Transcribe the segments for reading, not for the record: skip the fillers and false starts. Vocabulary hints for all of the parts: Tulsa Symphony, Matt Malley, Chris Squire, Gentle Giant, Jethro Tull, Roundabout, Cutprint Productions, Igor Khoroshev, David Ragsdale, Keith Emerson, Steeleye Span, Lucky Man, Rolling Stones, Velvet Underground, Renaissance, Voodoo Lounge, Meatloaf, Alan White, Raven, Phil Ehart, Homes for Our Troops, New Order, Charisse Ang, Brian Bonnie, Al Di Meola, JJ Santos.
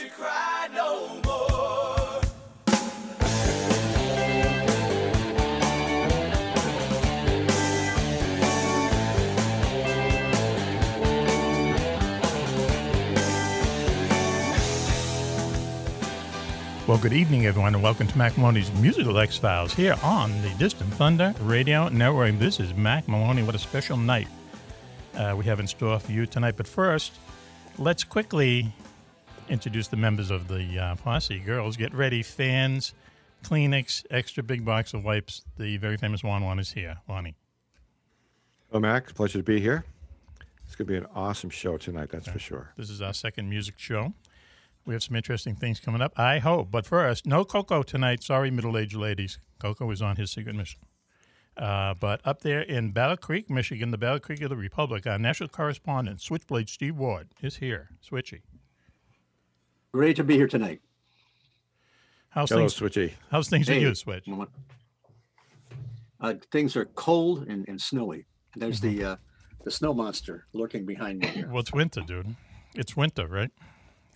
to cry no more. Well, good evening, everyone, and welcome to Mac Maloney's Musical X-Files here on the Distant Thunder Radio Network. This is Mac Maloney. What a special night we have in store for you tonight. But first, let's quickly introduce the members of the posse. Girls, get ready. Fans, Kleenex, extra big box of wipes. The very famous Juan Juan is here. Lonnie. Hello, Mac. Pleasure to be here. It's going to be an awesome show tonight, that's for sure. This is our second music show. We have some interesting things coming up, I hope. But first, no Coco tonight. Sorry, middle-aged ladies. Coco is on his secret mission. But up there in Battle Creek, Michigan, the Battle Creek of the Republic, our national correspondent, Switchblade Steve Ward, is here. Switchy. Great to be here tonight. Hello, Switchy. How's things with you, Switch? Things are cold and snowy. There's the snow monster lurking behind me here. Well, it's winter, dude. It's winter, right?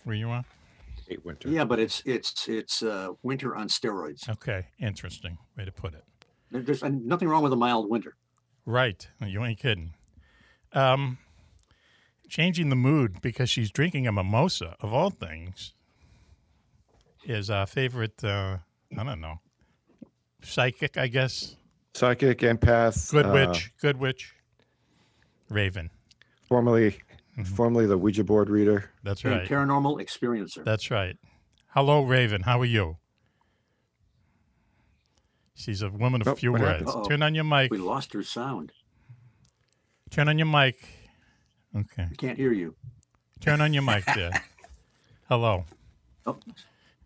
Where you are? I hate winter. Yeah, but it's winter on steroids. Okay, interesting way to put it. There's nothing wrong with a mild winter. Right. You ain't kidding. Changing the mood because she's drinking a mimosa, of all things, is our favorite, I don't know, psychic, I guess. Psychic, empath. Good witch. Raven. Formerly the Ouija board reader. That's right. And paranormal experiencer. That's right. Hello, Raven. How are you? She's a woman of few words. Turn on your mic. We lost her sound. Turn on your mic. Okay. I can't hear you. Turn on your mic there. Hello. Oh,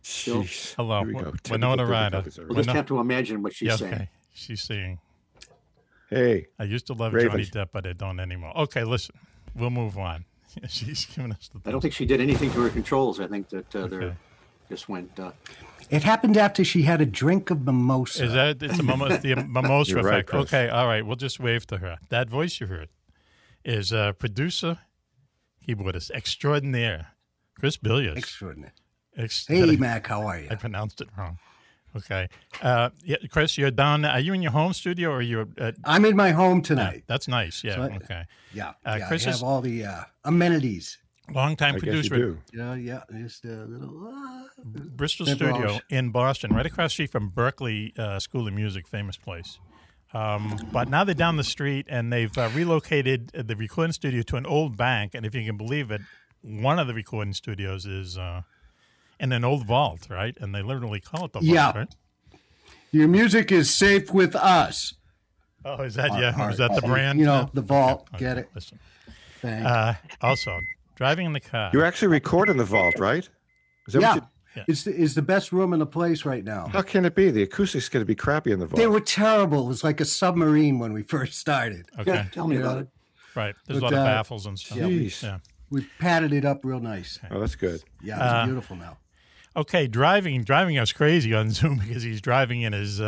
jeez. Hello. Winona Ryder. We'll just have to imagine what she's saying. Okay. She's saying, hey. I used to love Johnny Depp, but I don't anymore. Okay, listen. We'll move on. She's giving us the... I don't think she did anything to her controls. I think that they're just went... It happened after she had a drink of mimosa. Is that it's a mimosa effect? Right, Chris. Okay, all right. We'll just wave to her. That voice you heard is producer, keyboardist extraordinaire, Chris Billios. Extraordinaire. Hey, Mac, how are you? I pronounced it wrong. Okay, Chris, you're down. Are you in your home studio, or are you? I'm in my home tonight. That's nice. Yeah. So okay. Yeah. Chris I have all the amenities. Longtime producer. Yeah, just a little Bristol studio in Boston, right across the street from Berklee School of Music, famous place. But now they're down the street, and they've relocated the recording studio to an old bank. And if you can believe it, one of the recording studios is in an old vault, right? And they literally call it the vault, right? Your music is safe with us. Oh, is that Is that the brand? You know, the vault. Yeah. Get it? Listen. Thanks. Also. Driving in the car. You're actually recording the vault, right? It's the best room in the place right now. How can it be? The acoustics going to be crappy in the vault. They were terrible. It was like a submarine when we first started. Okay. Yeah, tell me about it. Right. There's a lot of baffles and stuff. Jeez. Yeah. We padded it up real nice. Okay. Oh, that's good. Yeah, it's beautiful now. Okay, driving us crazy on Zoom because he's driving in his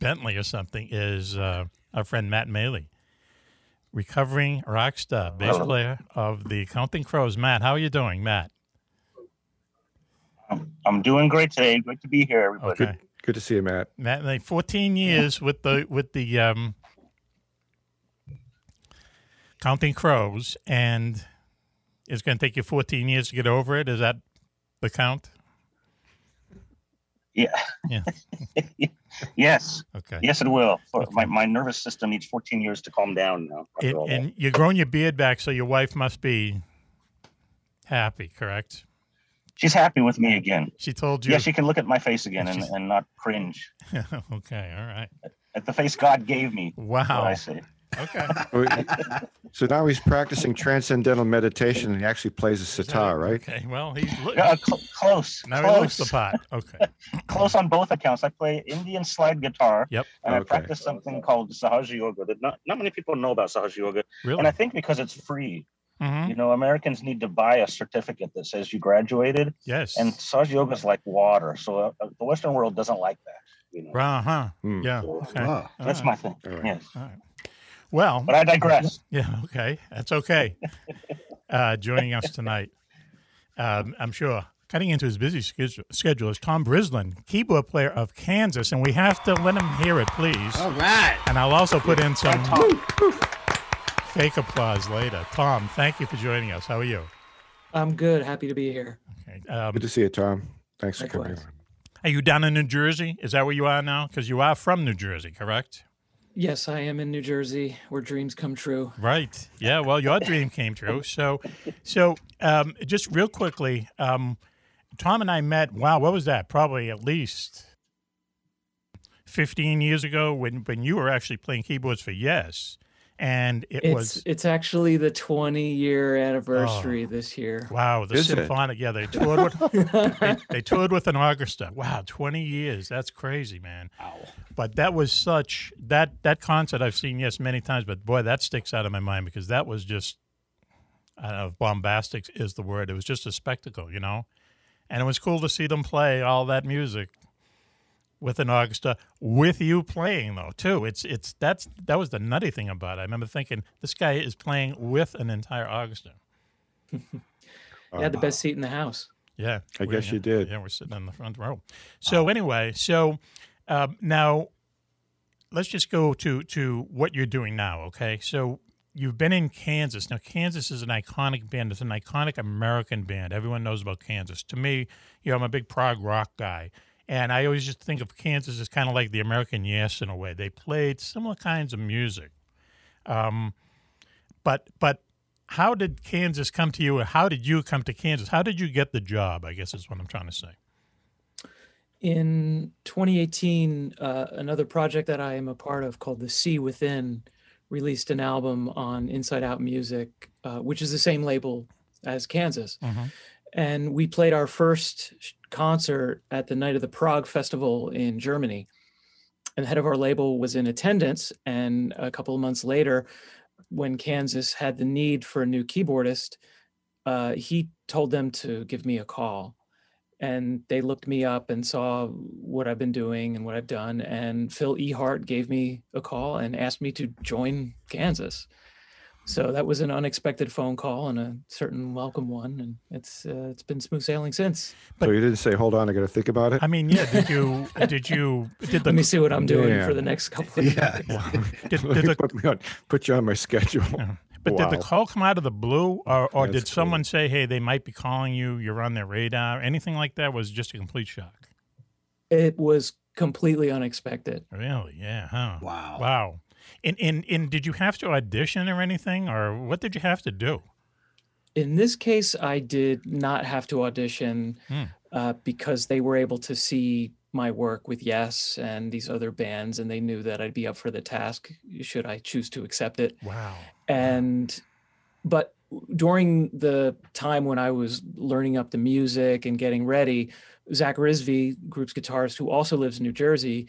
Bentley or something is our friend Matt Malley. Recovering rock star, bass player of the Counting Crows. Matt, how are you doing, Matt? I'm doing great today. Great to be here, everybody. Okay. Good to see you, Matt. Matt, like 14 years with the Counting Crows, and it's going to take you 14 years to get over it. Is that the count? Yeah. Yes. Okay. Yes, it will. Okay. My nervous system needs 14 years to calm down now. And you're growing your beard back, so your wife must be happy, correct? She's happy with me again. She told you. Yeah, she can look at my face again and not cringe. Okay, all right. At the face God gave me. Wow. I say. Okay. So now he's practicing transcendental meditation and he actually plays a sitar, right? Okay, well, he's close. Now he looks the pot. Okay. Close on both accounts. I play Indian slide guitar, and I practice something called Sahaja Yoga that not many people know about Sahaja Yoga. Really? And I think because it's free. Mm-hmm. You know, Americans need to buy a certificate that says you graduated. Yes. And Sahaja Yoga is like water, so the Western world doesn't like that. You know? Uh-huh. Mm. Yeah. So, okay. That's my thing. All right. Yes. All right. Well, but I digress. Yeah, okay. That's okay. Joining us tonight, I'm sure, Cutting into his busy schedule is Tom Brislin, keyboard player of Kansas, and we have to let him hear it, please. All right. And I'll also put in some fake applause later. Tom, thank you for joining us. How are you? I'm good. Happy to be here. Okay. Good to see you, Tom. Thanks for coming. Are you down in New Jersey? Is that where you are now? Because you are from New Jersey, correct? Yes, I am in New Jersey, where dreams come true. Right. Yeah, well, your dream came true. So just real quickly, Tom and I met, what was that? Probably at least 15 years ago when you were actually playing keyboards for Yes. And it's actually the 20-year anniversary this year. Wow, the symphonic. Yeah, they toured with they toured with an orchestra. Wow, 20 years. That's crazy, man. Wow. But that was such that concert I've seen Yes many times, but boy, that sticks out of my mind because that was just, I don't know if bombastic is the word. It was just a spectacle, you know. And it was cool to see them play all that music with an orchestra, with you playing though too. That was the nutty thing about it. I remember thinking, this guy is playing with an entire orchestra. You had the best seat in the house. Yeah, I guess you did. Yeah, we're sitting in the front row. So anyway, now let's just go to what you're doing now. Okay, so you've been in Kansas. Now, Kansas is an iconic band. It's an iconic American band. Everyone knows about Kansas. To me, I'm a big prog rock guy. And I always just think of Kansas as kind of like the American Yes in a way. They played similar kinds of music. But how did Kansas come to you? Or how did you come to Kansas? How did you get the job, I guess is what I'm trying to say. In 2018, another project that I am a part of called The Sea Within released an album on Inside Out Music, which is the same label as Kansas. Mm-hmm. And we played our first concert at the night of the Prague Festival in Germany. And the head of our label was in attendance. And a couple of months later, when Kansas had the need for a new keyboardist, he told them to give me a call. And they looked me up and saw what I've been doing and what I've done. And Phil Ehart gave me a call and asked me to join Kansas. So that was an unexpected phone call and a certain welcome one, and it's been smooth sailing since. But, so you didn't say, "Hold on, I got to think about it." I mean, yeah. Did you? Let me see what I'm doing for the next couple of years. Yeah. Put you on my schedule. Yeah. But did the call come out of the blue, or did someone say, "Hey, they might be calling you. You're on their radar." Anything like that was just a complete shock. It was completely unexpected. Really? Yeah. Huh. Wow. And did you have to audition or anything, or what did you have to do? In this case, I did not have to audition because they were able to see my work with Yes and these other bands, and they knew that I'd be up for the task should I choose to accept it. Wow. But during the time when I was learning up the music and getting ready, Zak Rizvi, group's guitarist who also lives in New Jersey,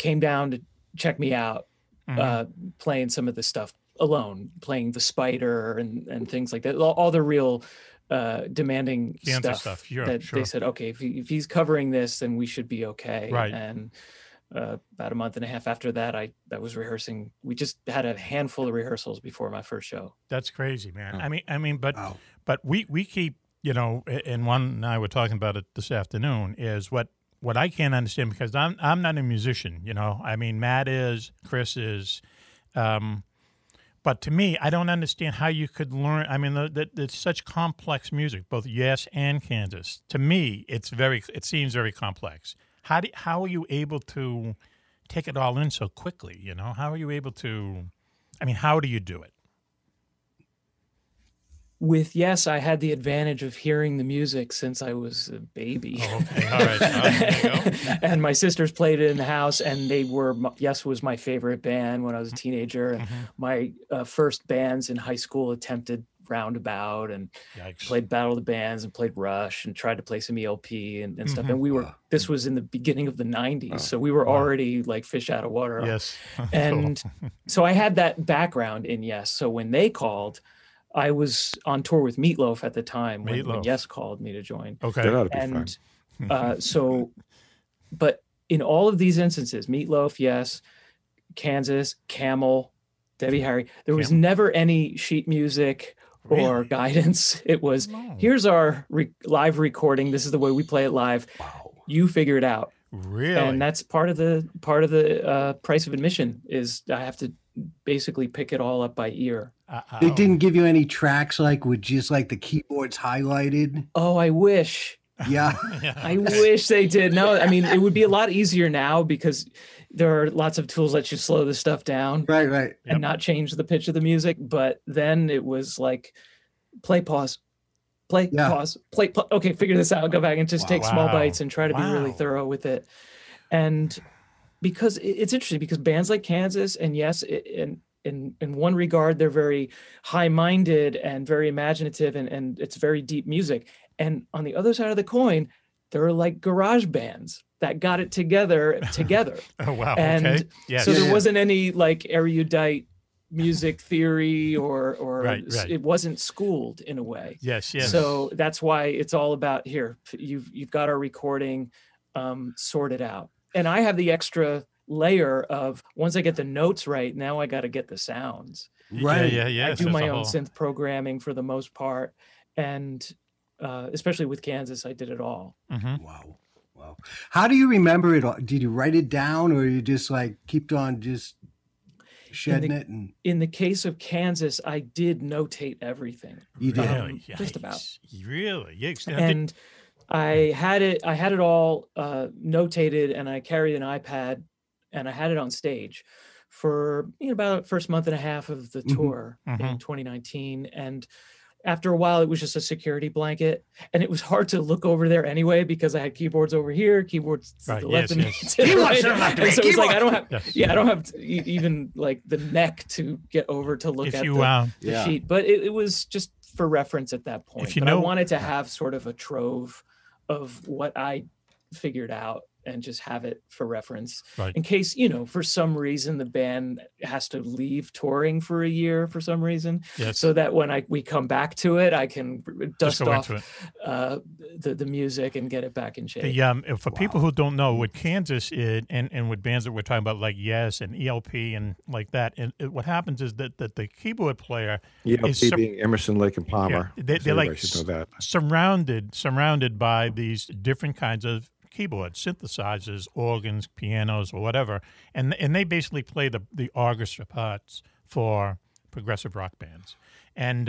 came down to check me out. Mm-hmm. Playing some of the stuff alone, playing The Spider and things like that, all the real demanding stuff. Sure. They said, okay, if he's covering this, then we should be okay. Right. And about a month and a half after that, I was rehearsing. We just had a handful of rehearsals before my first show. That's crazy, man. Oh. I mean, but we keep, and Juan and I were talking about it this afternoon, is what I can't understand, because I'm not a musician, I mean, Matt is, Chris is, but to me, I don't understand how you could learn. I mean, it's such complex music, both Yes and Kansas. To me, it seems very complex. How are you able to take it all in so quickly? How are you able to? I mean, how do you do it? With Yes, I had the advantage of hearing the music since I was a baby. Oh, okay. All right. There you go. And my sisters played it in the house, and Yes was my favorite band when I was a teenager. And my first bands in high school attempted Roundabout and played Battle of the Bands and played Rush and tried to play some ELP and stuff. And this was in the beginning of the 90s. So we were already like fish out of water. Yes. And so I had that background in Yes. So when they called, I was on tour with Meatloaf at the time when Yes called me to join. Okay. That ought to be fun. But in all of these instances, Meatloaf, Yes, Kansas, Camel, Debbie Harry, there was never any sheet music or guidance. It was, here's our live recording. This is the way we play it live. Wow. You figure it out. Really? And that's part of the price of admission is I have to basically pick it all up by ear. They didn't give you any tracks like with just like the keyboards highlighted? Oh, I wish. Yeah. I wish they did. No, I mean, it would be a lot easier now because there are lots of tools that you slow the stuff down. Right. And not change the pitch of the music. But then it was like play, pause, okay, figure this out, go back and just take small bites and try to be really thorough with it. And because it's interesting because bands like Kansas and Yes, in one regard, they're very high-minded and very imaginative and it's very deep music. And on the other side of the coin, there are like garage bands that got it together. Oh, wow. And there wasn't any like erudite music theory or it wasn't schooled in a way. Yes. So that's why it's all about here. You've got our recording sorted out. And I have the extra layer of once I get the notes right, now I got to get the sounds. Right. Yeah. I do my own synth programming for the most part. And especially with Kansas, I did it all. Mm-hmm. Wow. How do you remember it all? Did you write it down or you just like kept on just shedding it? And in the case of Kansas, I did notate everything. You did? Really? Just about. Really? Yikes. And I had it all notated and I carried an iPad and I had it on stage for about the first month and a half of the tour in 2019. And after a while, it was just a security blanket, and it was hard to look over there anyway because I had keyboards over here, keyboards to the left, and to the right. And so it's like I don't have even like the neck to get over to look at the sheet. But it was just for reference at that point. But I wanted to have sort of a trove of what I figured out and just have it for reference in case, for some reason the band has to leave touring for a year for some reason. Yes. So that when we come back to it, I can dust off the music and get it back in shape. For people who don't know what Kansas is and with bands that we're talking about like Yes and ELP and like that, and what happens is that the keyboard player ELP being Emerson, Lake and Palmer. Yeah, they're like surrounded by these different kinds of keyboards, synthesizers, organs, pianos, or whatever, and they basically play the orchestra parts for progressive rock bands, and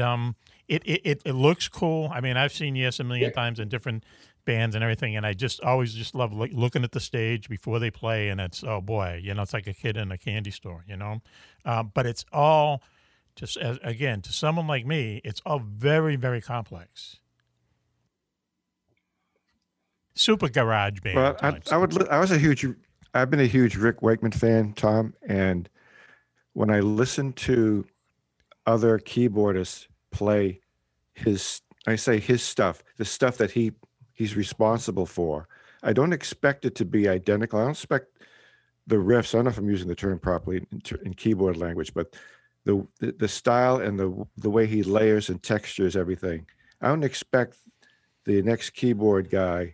it looks cool. I mean, I've seen Yes a million times in different bands and everything, and I just always just love looking at the stage before they play, and it's it's like a kid in a candy store, but it's all just again to someone like me, it's all very, very complex. Super garage band. Well, I've been a huge Rick Wakeman fan, Tom, and when I listen to other keyboardists play his stuff, the stuff that he's responsible for, I don't expect it to be identical. I don't expect the riffs. I don't know if I'm using the term properly in keyboard language, but the style and the way he layers and textures everything. I don't expect the next keyboard guy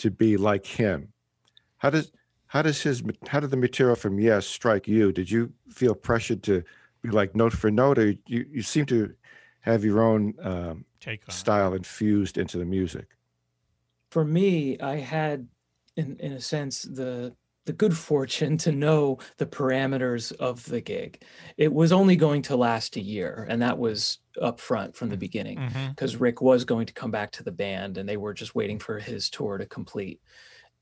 to be like him. How did the material from Yes strike you? Did you feel pressured to be like note for note, or you seem to have your own style infused into the music? For me, I had, in a sense, the good fortune to know the parameters of the gig. It was only going to last a year, and that was up front from the beginning because Rick was going to come back to the band and they were just waiting for his tour to complete.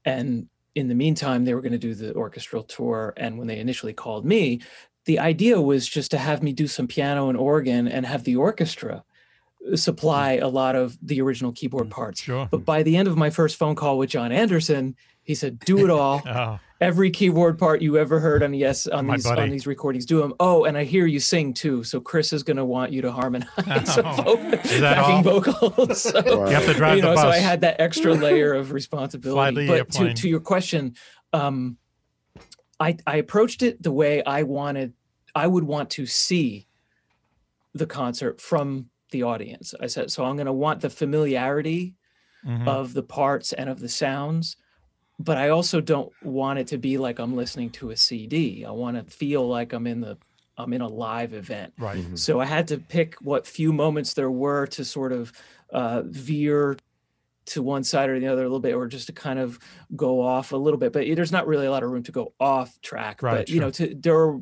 And in the meantime, they were going to do the orchestral tour. And when they initially called me, the idea was just to have me do some piano and organ and have the orchestra supply a lot of the original keyboard parts. Sure. But by the end of my first phone call with Jon Anderson, he said, do it all. Every keyboard part you ever heard on Yes on these recordings, do them. Oh, and I hear you sing too. So Chris is going to want you to harmonize backing vocals. So, you have to drive the bus. So I had that extra layer of responsibility. But to your question, I approached it the way I would want to see the concert from the audience. I said, so I'm going to want the familiarity of the parts and of the sounds. But I also don't want it to be like I'm listening to a CD. I want to feel like I'm in the in a live event. Right. Mm-hmm. So I had to pick what few moments there were to sort of veer to one side or the other a little bit, or just to kind of go off a little bit, but there's not really a lot of room to go off track, right, but sure. You know, there are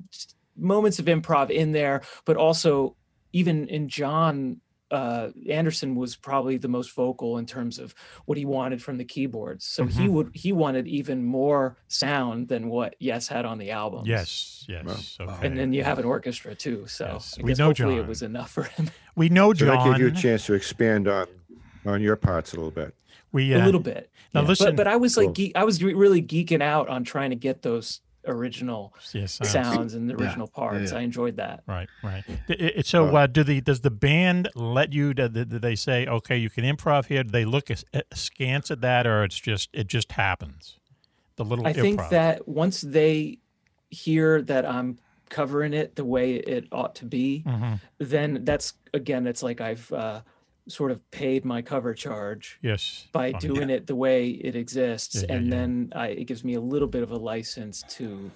moments of improv in there, but also even in John, Anderson was probably the most vocal in terms of what he wanted from the keyboards. So mm-hmm. he wanted even more sound than what Yes had on the album. Yes. Wow. Okay. And then you have an orchestra too. So yes. I guess hopefully John. It was enough for him. We know John. So that gave you a chance to expand on your parts a little bit. A little bit. Now yeah. Listen, but I was like, cool. I was really geeking out on trying to get those original sounds and the original parts. I enjoyed that. Right. So does the band let you? Do they say, okay, you can improv here? Do they look askance at that, or it just happens? I think that once they hear that I'm covering it the way it ought to be, mm-hmm. then it's like I've sort of paid my cover charge by doing it the way it exists, and then it gives me a little bit of a license to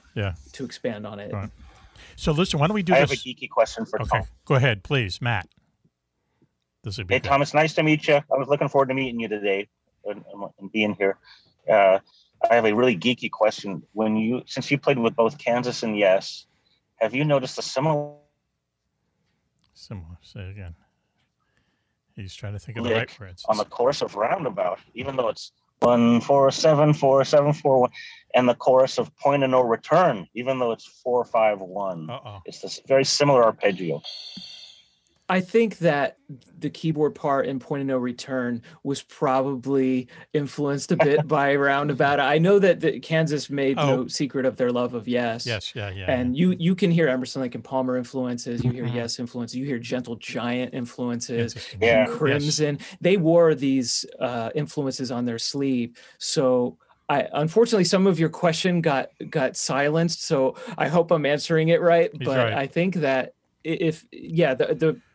expand on it. Right. So listen, why don't we do this? I have a geeky question for Tom. Go ahead, please, Matt. This would be Tom, it's nice to meet you. I was looking forward to meeting you today and being here. I have a really geeky question. Since you played with both Kansas and Yes, have you noticed a similar, say again. He's trying to think of the right words. On the chorus of Roundabout, even though it's 1-4-7-4-7-4-1, and the chorus of Point of No Return, even though it's 4-5-1. It's this very similar arpeggio. I think that the keyboard part in Point of No Return was probably influenced a bit by Roundabout. I know that Kansas made no secret of their love of Yes. And you can hear Emerson Lake and Palmer influences. You hear Yes influences. You hear Gentle Giant influences. King Crimson. Yes. They wore these influences on their sleeve. So unfortunately, some of your question got silenced. So I hope I'm answering it right. He's but right. I think that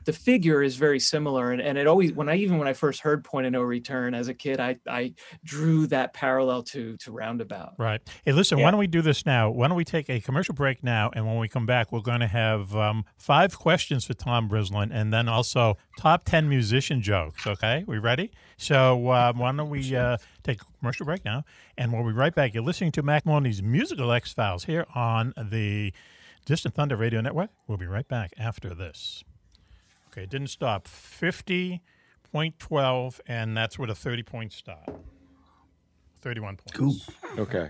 the figure is very similar, and it always, when I first heard Point of No Return as a kid, I drew that parallel to Roundabout. Right. Hey, listen, why don't we do this now? Why don't we take a commercial break now, and when we come back, we're going to have 5 questions for Tom Brislin, and then also top 10 musician jokes. Okay, we ready? So why don't we take a commercial break now, and we'll be right back. You're listening to Mac Maloney's Musical X-Files here on the Distant Thunder Radio Network. We'll be right back after this. Okay, it didn't stop. 50.12, and that's with a 30-point stop. 31 points. Cool. Okay.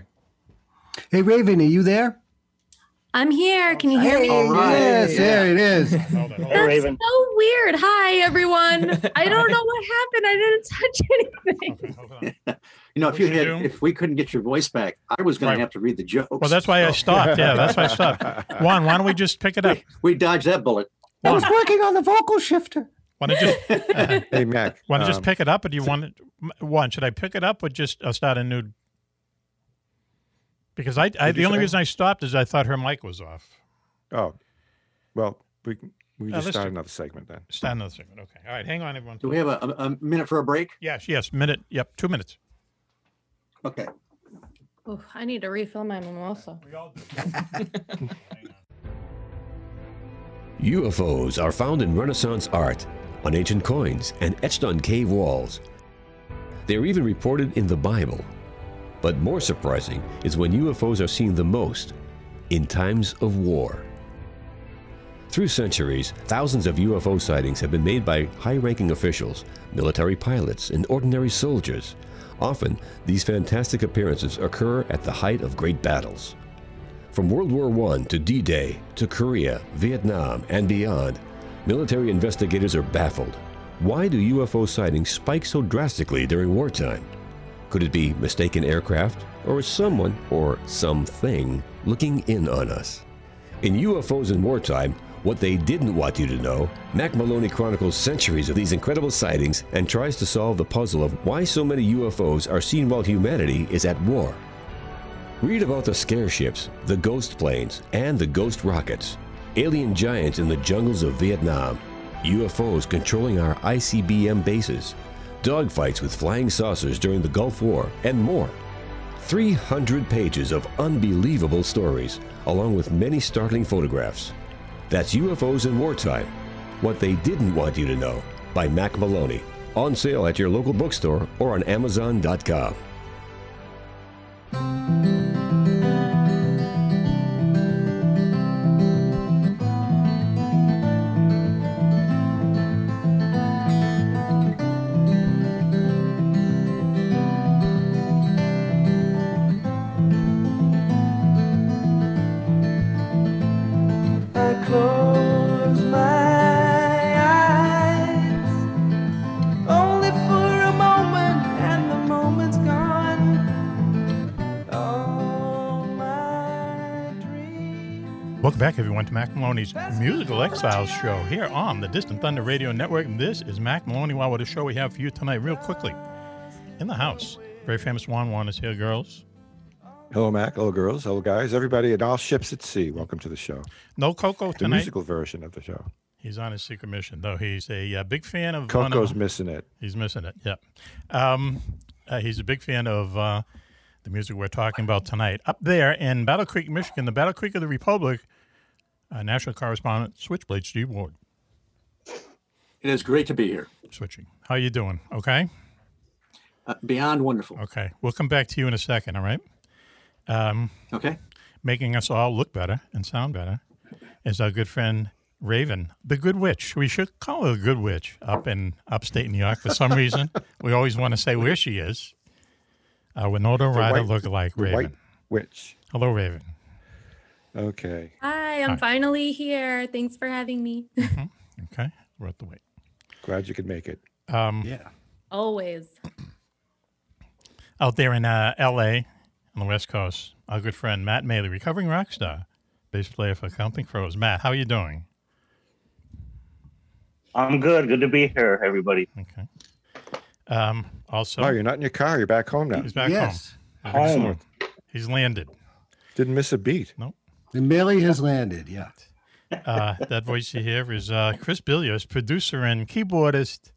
Hey, Raven, are you there? I'm here. Can you hear me? All right. Yes, there it is. Hold on. That's Raven. So weird. Hi, everyone. I don't know what happened. I didn't touch anything. Okay, hold on. If we couldn't get your voice back, I was going to have to read the jokes. Well, that's why I stopped. Yeah, that's why I stopped. Juan, why don't we just pick it up? We dodged that bullet. I was working on the vocal shifter. Want to just hey Mac? Want to just pick it up, or do you want to? Juan, should I pick it up, or just start a new? Because the only reason I stopped is I thought her mic was off. Oh, well, we just start another segment then. Start another segment. Okay. All right. Hang on, everyone. Do we have a minute for a break? Yes. Minute. Yep. 2 minutes. Okay. Ooh, I need to refill my mimosa. We all do. UFOs are found in Renaissance art, on ancient coins, and etched on cave walls. They are even reported in the Bible. But more surprising is when UFOs are seen the most, in times of war. Through centuries, thousands of UFO sightings have been made by high-ranking officials, military pilots, and ordinary soldiers. Often, these fantastic appearances occur at the height of great battles. From World War I to D-Day, to Korea, Vietnam, and beyond, military investigators are baffled. Why do UFO sightings spike so drastically during wartime? Could it be mistaken aircraft, or is someone, or something, looking in on us? In UFOs in Wartime, What They Didn't Want You to Know, Mac Maloney chronicles centuries of these incredible sightings and tries to solve the puzzle of why so many UFOs are seen while humanity is at war. Read about the scare ships, the ghost planes, and the ghost rockets, alien giants in the jungles of Vietnam, UFOs controlling our ICBM bases, dogfights with flying saucers during the Gulf War, and more. 300 pages of unbelievable stories, along with many startling photographs. That's UFOs in Wartime, What They Didn't Want You to Know by Mac Maloney. On sale at your local bookstore or on Amazon.com. Welcome back, everyone, to Mac Maloney's Musical Exiles show here on the Distant Thunder Radio Network. And this is Mac Maloney. Wow, what a show we have for you tonight. Real quickly, in the house, very famous Juan Juan is here, girls. Hello, Mac. Hello, girls. Hello, guys. Everybody at all ships at sea, welcome to the show. No Coco tonight. The musical version of the show. He's on his secret mission, though. He's a big fan of... Coco's missing it. He's missing it, yep. He's a big fan of the music we're talking about tonight. Up there in Battle Creek, Michigan, the Battle Creek of the Republic, national correspondent, Switchblade Steve Ward. It is great to be here. Switching. How are you doing? Okay? Beyond wonderful. Okay. We'll come back to you in a second, all right? Okay. Making us all look better and sound better is our good friend Raven, the Good Witch. We should call her the Good Witch up in upstate New York for some reason. We always want to say where she is. Winona Ryder look-alike, Raven. White Witch. Hello, Raven. Okay. Hi, I'm finally here. Thanks for having me. Mm-hmm. Okay. We're at the wait. Glad you could make it. Yeah. Always. Out there in L.A. on the West Coast, our good friend Matt Malley, recovering rock star, bass player for Counting Crows. Matt, how are you doing? I'm good. Good to be here, everybody. Okay. Also, you're not in your car. You're back home now. He's back home. Excellent. He's landed. Didn't miss a beat. Nope. And Millie has landed, yeah. That voice you hear is Chris Billios, producer and keyboardist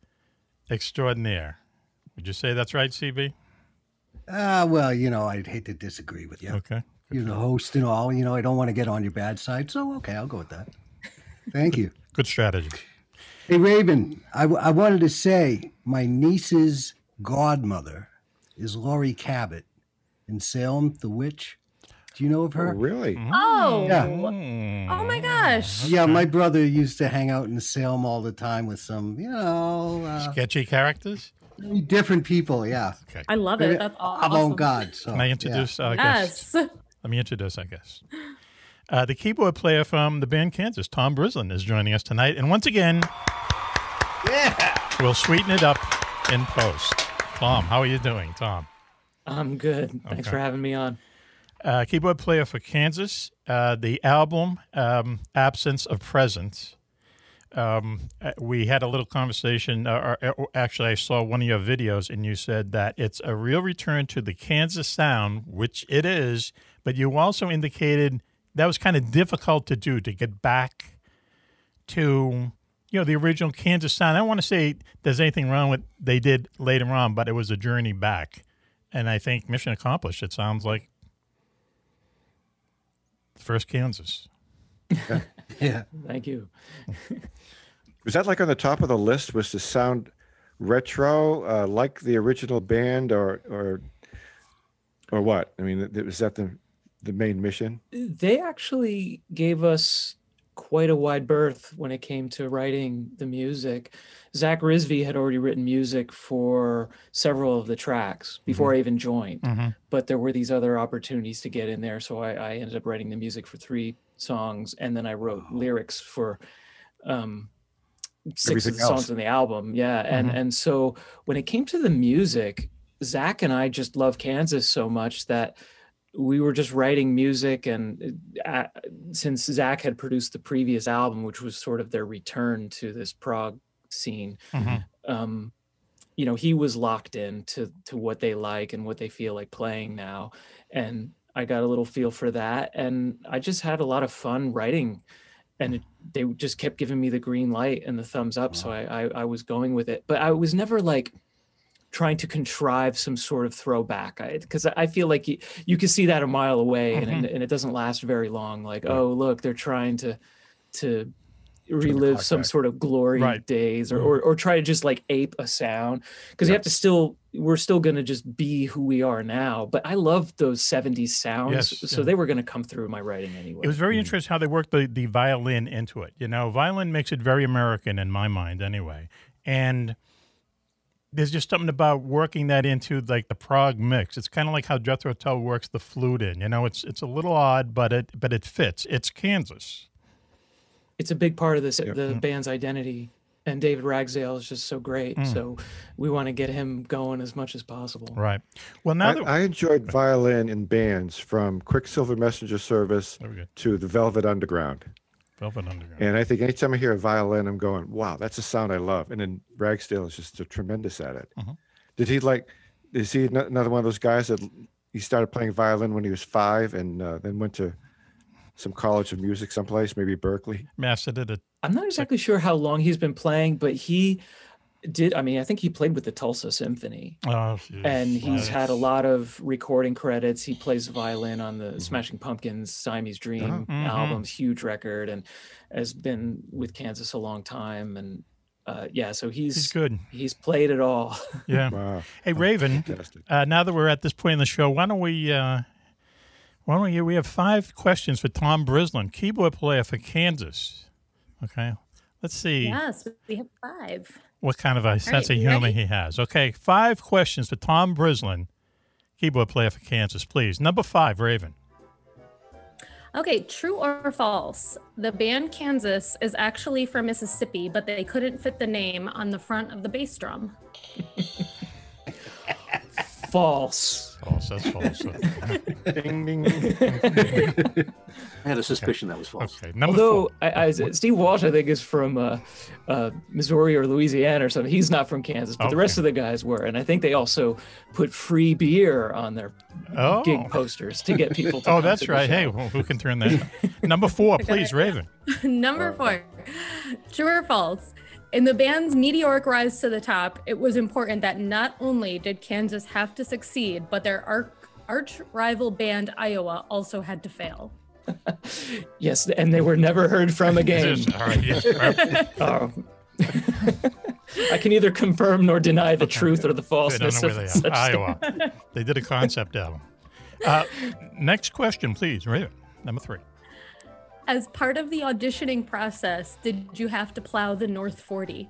extraordinaire. Would you say that's right, CB? Well, you know, I'd hate to disagree with you. Okay. You're the host and all. You know, I don't want to get on your bad side, so okay, I'll go with that. Thank you. Good strategy. Hey, Raven, I wanted to say my niece's godmother is Laurie Cabot in Salem, the Witch. Do you know of her? Oh, really? Oh. Yeah. Oh, my gosh. Okay. Yeah, my brother used to hang out in Salem all the time with some, you know... sketchy characters? Different people, yeah. Okay. I love it. That's awesome. Avant-garde. So, can I introduce our guest? Yes. Let me introduce our guest. The keyboard player from the band Kansas, Tom Brislin, is joining us tonight. And once again, we'll sweeten it up in post. Tom, how are you doing, Tom? I'm good. Okay. Thanks for having me on. Keyboard player for Kansas, the album Absence of Presence. We had a little conversation. Actually, I saw one of your videos, and you said that it's a real return to the Kansas sound, which it is, but you also indicated that was kind of difficult to do, to get back to the original Kansas sound. I don't want to say there's anything wrong with what they did later on, but it was a journey back, and I think mission accomplished. It sounds like first Kansas. Yeah. Thank you. Was that like on the top of the list? Was the sound retro, like the original band, or what? I mean, was that the main mission? They actually gave us quite a wide berth when it came to writing the music. Zak Rizvi had already written music for several of the tracks before I even joined, but there were these other opportunities to get in there, so I ended up writing the music for 3 songs, and then I wrote lyrics for 6 of the songs on the album. And so when it came to the music, Zak and I just love Kansas so much that we were just writing music, and since Zak had produced the previous album, which was sort of their return to this prog scene, he was locked in to what they like and what they feel like playing now, and I got a little feel for that, and I just had a lot of fun writing, and they just kept giving me the green light and the thumbs up, so I was going with it, but I was never like trying to contrive some sort of throwback, because I feel like you can see that a mile away, and it doesn't last very long. Like, oh, look, they're trying to to relive some sort of glory days or try to just like ape a sound, because you have to still, we're still going to just be who we are now. But I love those 70s sounds. Yes. So they were going to come through my writing anyway. It was very interesting how they worked the violin into it. You know, violin makes it very American in my mind anyway. And there's just something about working that into like the prog mix. It's kind of like how Jethro Tull works the flute in, you know, it's a little odd, but it fits. It's Kansas. It's a big part of this, the band's identity. And David Ragsdale is just so great. So we want to get him going as much as possible. Right. Well, now I enjoyed violin in bands from Quicksilver Messenger Service to the Velvet Underground. And I think anytime I hear a violin, I'm going, wow, that's a sound I love. And then Ragsdale is just tremendous at it. Uh-huh. Is he another one of those guys that he started playing violin when he was 5 and then went to some college of music someplace, maybe Berklee? I'm not exactly sure how long he's been playing, but he did. I mean, I think he played with the Tulsa Symphony. Oh, geez. And he's had a lot of recording credits. He plays violin on the Smashing Pumpkins, Siamese Dream albums, huge record, and has been with Kansas a long time. And so he's good. He's played it all. Yeah. Wow. Hey, Raven, now that we're at this point in the show, why don't we... we have 5 questions for Tom Brislin, keyboard player for Kansas. Okay, let's see. Yes, we have 5. What kind of a sense of humor he has. Okay, 5 questions for Tom Brislin, keyboard player for Kansas, please. Number 5, Raven. Okay, true or false? The band Kansas is actually from Mississippi, but they couldn't fit the name on the front of the bass drum. False. False. That's false. Ding, ding, ding. I had a suspicion that was false. Okay. Although Steve Walsh, I think, is from Missouri or Louisiana or something. He's not from Kansas, but the rest of the guys were. And I think they also put free beer on their gig posters to get people to come that's to the show. Hey, well, who can turn that down? Number 4, please, Raven. Number 4. True or false? In the band's meteoric rise to the top, it was important that not only did Kansas have to succeed, but their arch-rival band, Iowa, also had to fail. Yes, and they were never heard from again. I can either confirm nor deny the truth or the falseness of such Iowa. They did a concept album. Next question, please, Raven. Number 3. As part of the auditioning process, did you have to plow the North 40?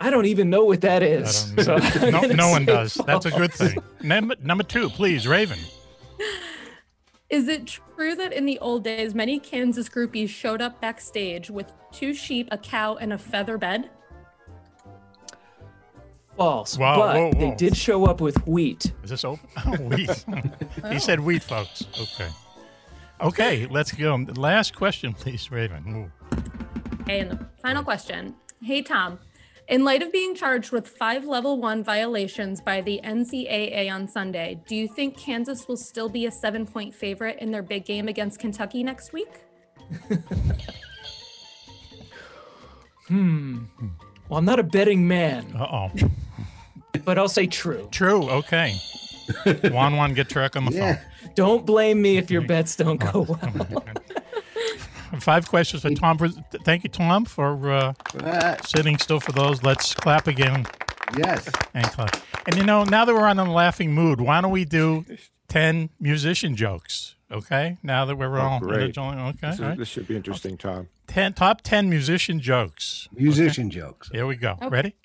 I don't even know what that is. No one does. False. That's a good thing. Number 2, please, Raven. Is it true that in the old days, many Kansas groupies showed up backstage with 2 sheep, a cow, and a feather bed? False, they did show up with wheat. Is this open? Oh, wheat. He said wheat, folks. Okay, let's go. Last question, please, Raven. Ooh. Okay, and the final question. Hey, Tom. In light of being charged with 5 level 1 violations by the NCAA on Sunday, do you think Kansas will still be a 7-point favorite in their big game against Kentucky next week? Well, I'm not a betting man. But I'll say true. True, okay. Juan Juan, get Turk on the phone. Don't blame me if your bets don't go well. 5 questions for Tom. Thank you, Tom, for sitting still for those. Let's clap again. Yes. And clap. And, you know, now that we're on a laughing mood, why don't we do 10 musician jokes? Okay, now that we're all this should be interesting, Tom. Top 10 musician jokes. Here we go. Okay. Ready?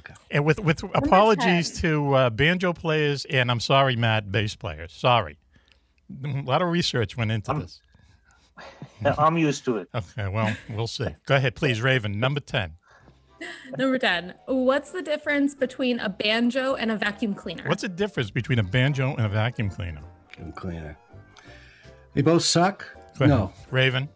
Okay. And with apologies to banjo players and I'm sorry, Matt, bass players. Sorry, a lot of research went into this. I'm used to it. Okay, well, we'll see. Go ahead, please, Raven. Number 10. Number 10. What's the difference between a banjo and a vacuum cleaner? Vacuum cleaner. They both suck? No. Raven?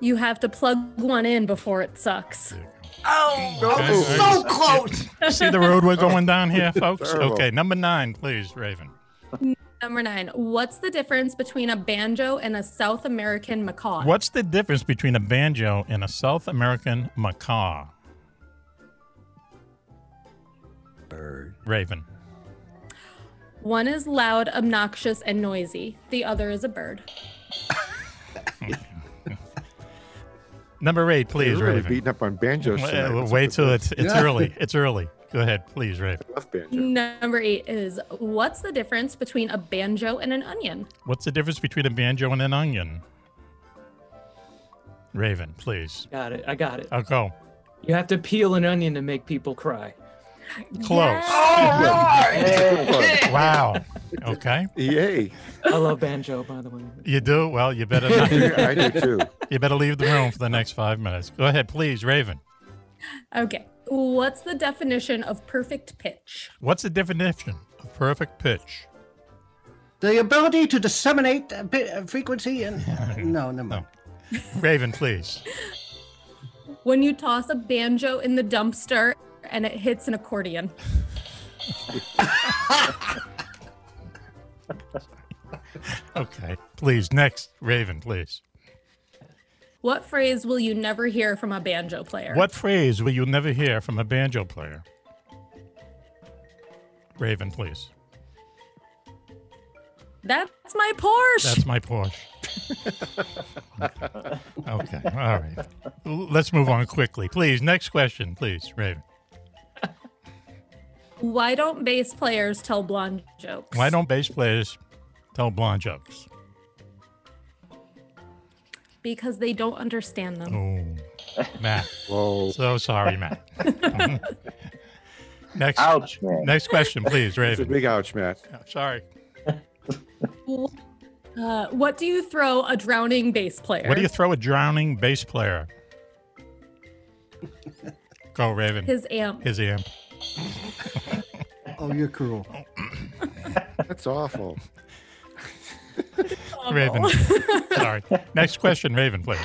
You have to plug one in before it sucks. So close. See the road we're going down here, folks? Okay, number 9, please, Raven. Number 9. What's the difference between a banjo and a South American macaw? Bird. Raven. One is loud, obnoxious, and noisy. The other is a bird. Number 8, please, Raven. Really beating up on banjos tonight. Wait till it's early. It's early. Go ahead, please, Raven. I love banjo. Number 8 is, what's the difference between a banjo and an onion? What's the difference between a banjo and an onion? Raven, please. Got it. I got it. I'll go. You have to peel an onion to make people cry. Close. Yes. Oh, Lord. Wow. Okay. Yay. I love banjo, by the way. You do? Well, you better not. I do, too. You better leave the room for the next 5 minutes. Go ahead, please, Raven. Okay. What's the definition of perfect pitch? What's the definition of perfect pitch? The ability to disseminate a bit of frequency and... No, never mind. No. Raven, please. When you toss a banjo in the dumpster... and it hits an accordion. Okay, please. Next, Raven, please. What phrase will you never hear from a banjo player? What phrase will you never hear from a banjo player? Raven, please. That's my Porsche. That's my Porsche. Okay, all right. Let's move on quickly. Please, next question, please, Raven. Why don't bass players tell blonde jokes? Why don't bass players tell blonde jokes? Because they don't understand them. Oh, Matt. Whoa. So sorry, Matt. Next. Ouch, man. Next question, please, Raven. That's a big ouch, Matt. Oh, sorry. What do you throw a drowning bass player? What do you throw a drowning bass player? Go, Raven. His amp. His amp. Oh, you're cruel. That's awful. Raven. Sorry. Next question, Raven, please.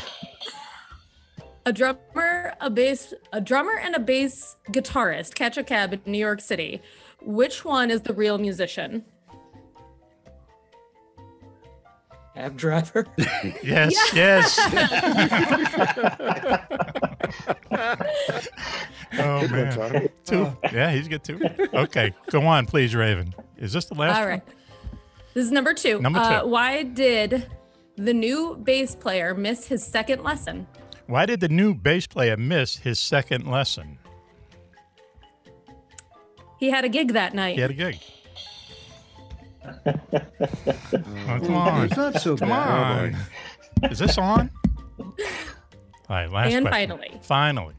A drummer and a bass guitarist catch a cab in New York City. Which one is the real musician? Cab driver? Yes. Oh, man. Two. Yeah, he's got two. Okay, go on, please, Raven. Is this the last All right. One? This is number 2. Number 2. Why did the new bass player miss his second lesson? Why did the new bass player miss his second lesson? He had a gig that night. He had a gig. Oh, come on. It's not so come bad. On. Oh, is this on? All right, last and question. And finally.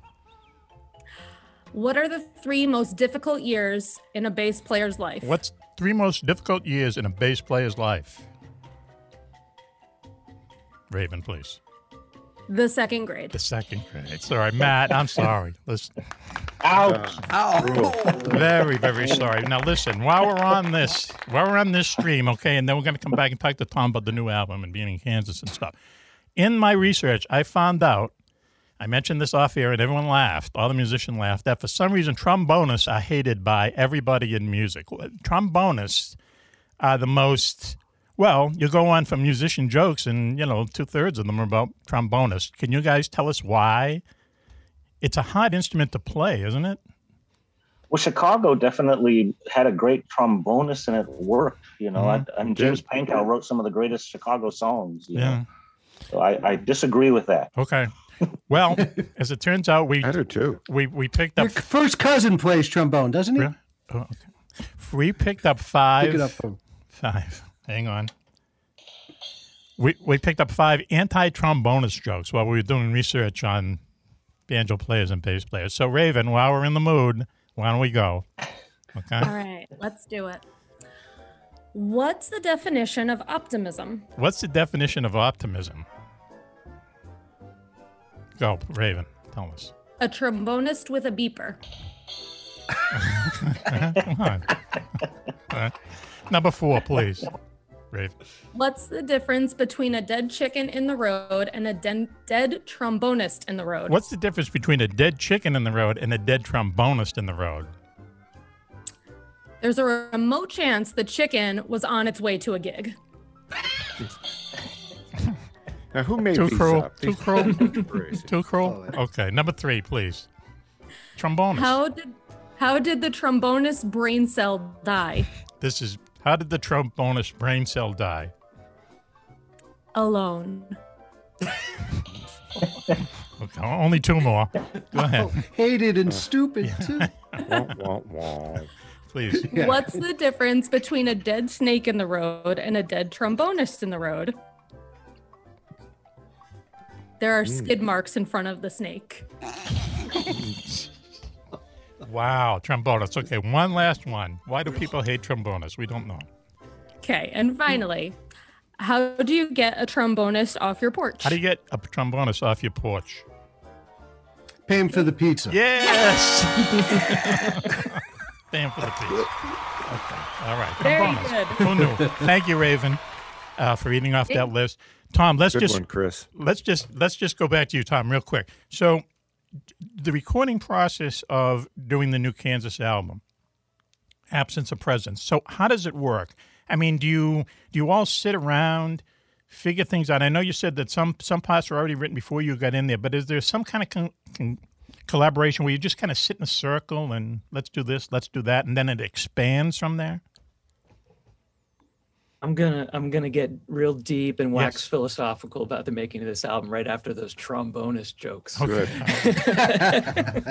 What are the 3 most difficult years in a bass player's life? What's 3 most difficult years in a bass player's life? Raven, please. The second grade. The second grade. Sorry, Matt, I'm sorry. Listen. Ouch. Ow. Very, very sorry. Now, listen, while we're on this stream, okay, and then we're going to come back and talk to Tom about the new album and being in Kansas and stuff. In my research, I found out, I mentioned this off air and everyone laughed, all the musicians laughed, that for some reason trombonists are hated by everybody in music. Trombonists are the most, well, you go on from musician jokes and, 2/3 of them are about trombonists. Can you guys tell us why? It's a hard instrument to play, isn't it? Well, Chicago definitely had a great trombonist and it worked, and James Pankow wrote some of the greatest Chicago songs. You know? So I disagree with that. Okay. Well, as it turns out, we picked up... Your first cousin plays trombone, doesn't he? Oh, okay. We picked up five. Hang on. We picked up 5 anti-trombonist jokes while we were doing research on banjo players and bass players. So, Raven, while we're in the mood, why don't we go? Okay. All right. Let's do it. What's the definition of optimism? What's the definition of optimism? Go, Raven. Tell us. A trombonist with a beeper. Come on. Number 4, please. Raven. What's the difference between a dead chicken in the road and a dead trombonist in the road? What's the difference between a dead chicken in the road and a dead trombonist in the road? There's a remote chance the chicken was on its way to a gig. Now, who made these up? Too cruel. Too cruel. Okay, number 3, please. Trombonist. How did the trombonist's brain cell die? This is How did the trombonist brain cell die? Alone. Okay, only two more. Go ahead. Oh, hated and stupid, too. Please. Yeah. What's the difference between a dead snake in the road and a dead trombonist in the road? There are skid marks in front of the snake. Wow, trombonists. Okay, one last one. Why do people hate trombonists? We don't know. Okay, and finally, how do you get a trombonist off your porch? How do you get a trombonist off your porch? Pay him for the pizza. Yes! Pay him for the pizza. Okay, all right. Trombonist. Very good. Who knew? Thank you, Raven, for reading off that list. Tom, let's just go back to you, Tom, real quick. So, the recording process of doing the new Kansas album, Absence of Presence. So, how does it work? I mean, do you all sit around, figure things out? I know you said that some parts were already written before you got in there, but is there some kind of collaboration where you just kind of sit in a circle and let's do this, let's do that, and then it expands from there? I'm gonna get real deep and wax philosophical about the making of this album right after those trombonist jokes. Okay.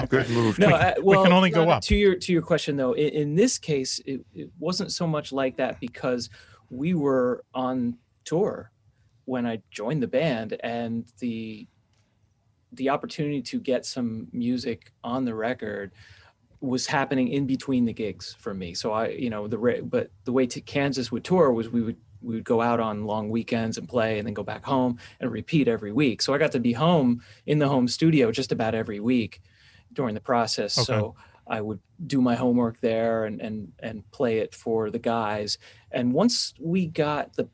Good move. No, we can only go up. To your question though, in this case, it wasn't so much like that because we were on tour when I joined the band, and the opportunity to get some music on the record was happening in between the gigs for me. So but the way to Kansas would tour was we would go out on long weekends and play and then go back home and repeat every week. So I got to be home in the home studio just about every week during the process. Okay. So I would do my homework there and play it for the guys. And once we got the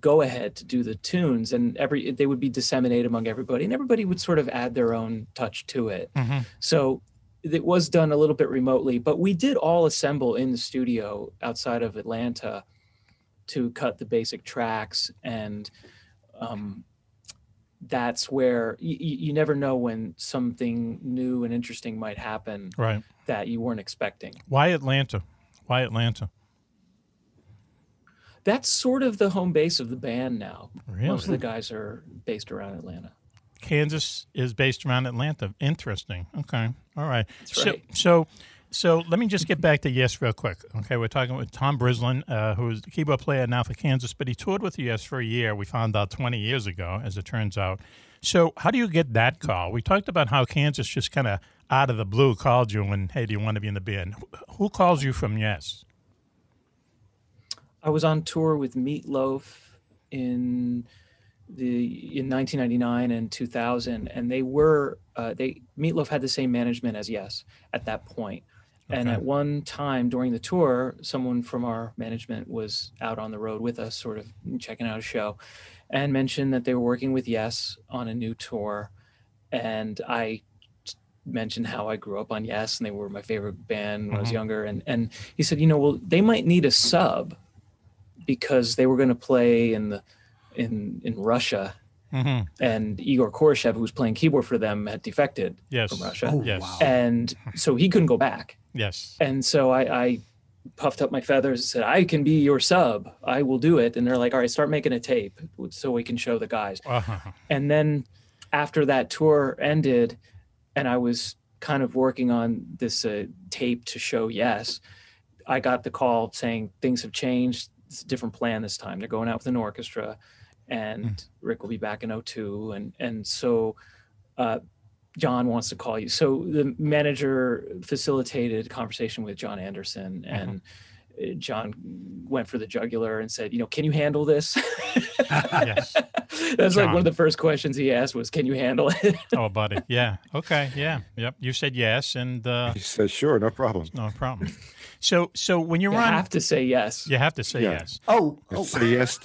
go ahead to do the tunes, and they would be disseminated among everybody, and everybody would sort of add their own touch to it. Mm-hmm. So it was done a little bit remotely, but we did all assemble in the studio outside of Atlanta to cut the basic tracks. And that's where you never know when something new and interesting might happen that you weren't expecting. Why Atlanta? That's sort of the home base of the band now. Really? Most of the guys are based around Atlanta. Kansas is based around Atlanta. Interesting. Okay. All right. That's right. So let me just get back to Yes real quick. Okay, we're talking with Tom Brislin, who is the keyboard player now for Kansas, but he toured with Yes for a year. We found out 20 years ago, as it turns out. So how do you get that call? We talked about how Kansas just kind of out of the blue called you and, hey, do you want to be in the band? Who calls you from Yes? I was on tour with Meatloaf in 1999 and 2000, and they were Meatloaf had the same management as Yes at that point. Okay. And at one time during the tour, someone from our management was out on the road with us, sort of checking out a show, and mentioned that they were working with Yes on a new tour. And I mentioned how I grew up on Yes, and they were my favorite band when I was younger. And he said, well, they might need a sub, because they were going to play in Russia, and Igor Khoroshev, who was playing keyboard for them, had defected from Russia. Oh, yes. Wow. And so he couldn't go back. Yes. And so I puffed up my feathers and said, I can be your sub. I will do it. And they're like, all right, start making a tape so we can show the guys. Uh-huh. And then after that tour ended, and I was kind of working on this tape to show Yes, I got the call saying things have changed. It's a different plan this time. They're going out with an orchestra, and Rick will be back in 2002. And so John wants to call you. So the manager facilitated a conversation with Jon Anderson, and John went for the jugular and said, can you handle this? Yes. That's John. Like one of the first questions he asked was, can you handle it? Oh, buddy. Yeah. Okay. Yeah. Yep. You said yes. And he said, sure. No problem. No problem. So when you're on, you have to say yes. You have to say yes. Oh. Say yes.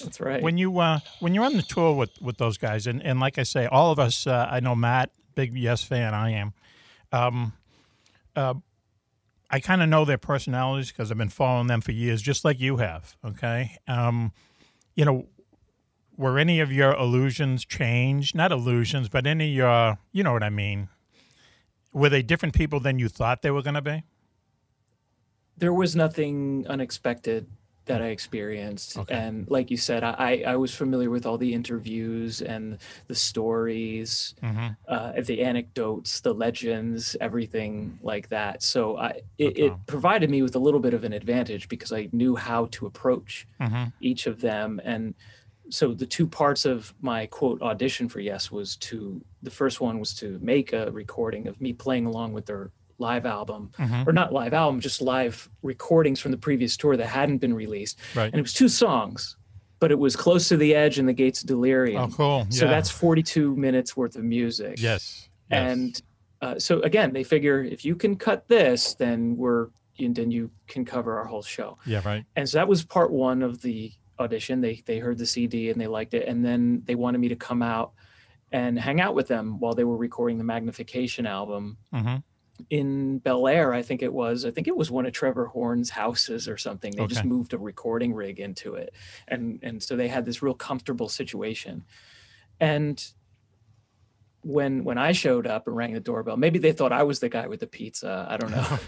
That's right. When you're on the tour with those guys, and like I say, all of us, I know Matt, big Yes fan, I am. I kind of know their personalities because I've been following them for years, just like you have. Okay. Were any of your illusions changed? Not illusions, but any of your, you know what I mean? Were they different people than you thought they were going to be? there was nothing unexpected that I experienced. Okay. And like you said, I was familiar with all the interviews and the stories, the anecdotes, the legends, everything like that. So it provided me with a little bit of an advantage because I knew how to approach each of them. And so the two parts of my quote audition for Yes was to, the first one was to make a recording of me playing along with their live album, or not live album, just live recordings from the previous tour that hadn't been released. Right. And it was 2 songs, but it was Close to the Edge and The Gates of Delirium. Oh, cool. Yeah. So that's 42 minutes worth of music. Yes. And so again, they figure if you can cut this, then you can cover our whole show. Yeah, right. And so that was part one of the audition. They heard the CD and they liked it. And then they wanted me to come out and hang out with them while they were recording the Magnification album. In Bel Air, I think it was one of Trevor Horn's houses or something. They just moved a recording rig into it. And so they had this real comfortable situation. And when I showed up and rang the doorbell, maybe they thought I was the guy with the pizza. I don't know.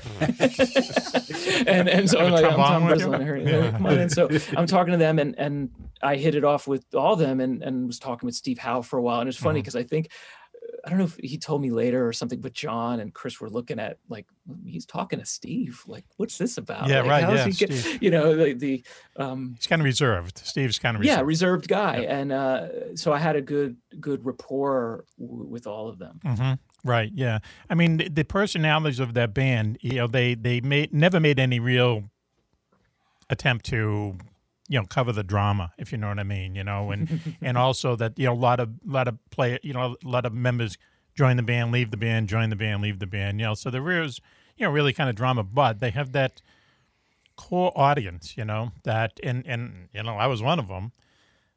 and so I'm like, I'm Tom Brislin. Yeah. Come on in. So I'm talking to them and I hit it off with all of them and was talking with Steve Howe for a while. And it's funny because I don't know if he told me later or something, but John and Chris were looking at, like, he's talking to Steve. Like, what's this about? Yeah, like, right. Yeah, he's kind of reserved. Steve's kind of reserved. Yeah, reserved guy. Yep. And so I had a good rapport with all of them. Right. Yeah. I mean, the personalities of that band, you know, they never made any real attempt to, you know, cover the drama, if you know what I mean, you know, and also that, you know, a lot of play, you know, a lot of members join the band, leave the band, join the band, leave the band, you know, so there is, you know, really kind of drama, but they have that core audience, you know, that, and you know, I was one of them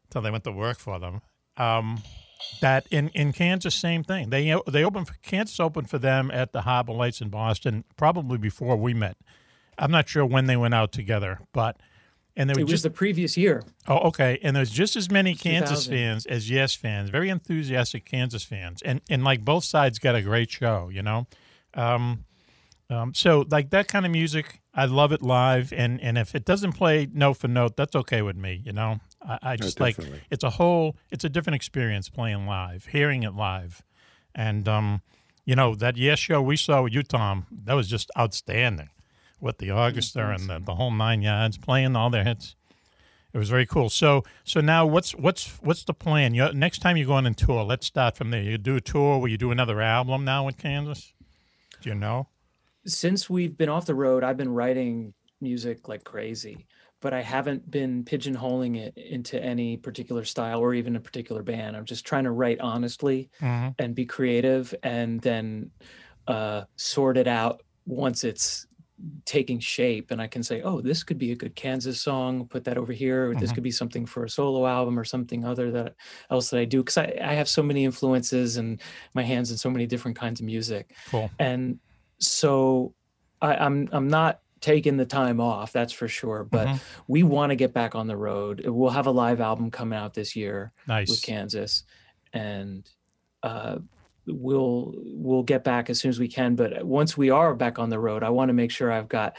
until they went to work for them. That in Kansas, same thing. Kansas opened for them at the Harbor Lights in Boston, probably before we met. I'm not sure when they went out together, but and it was just the previous year. Oh, okay. And there's just as many Kansas fans as Yes fans, very enthusiastic Kansas fans. And like both sides got a great show, you know? So like that kind of music, I love it live. And if it doesn't play note for note, that's okay with me, you know? I just it's a different experience playing live, hearing it live. And, you know, that Yes show we saw with you, Tom, that was just outstanding. With the orchestra and the whole 9 yards, playing all their hits, it was very cool. So now, what's the plan? Next time you go on a tour, let's start from there. You do a tour, will you do another album now in Kansas? Do you know? Since we've been off the road, I've been writing music like crazy, but I haven't been pigeonholing it into any particular style or even a particular band. I'm just trying to write honestly and be creative, and then sort it out once it's taking shape and I can say, oh, this could be a good Kansas song, put that over here, or this could be something for a solo album or something else that I do, because I have so many influences and my hands in so many different kinds of music. Cool. And so I'm not taking the time off, that's for sure, but we want to get back on the road. We'll have a live album coming out this year with Kansas, and we'll get back as soon as we can. But once we are back on the road, I want to make sure I've got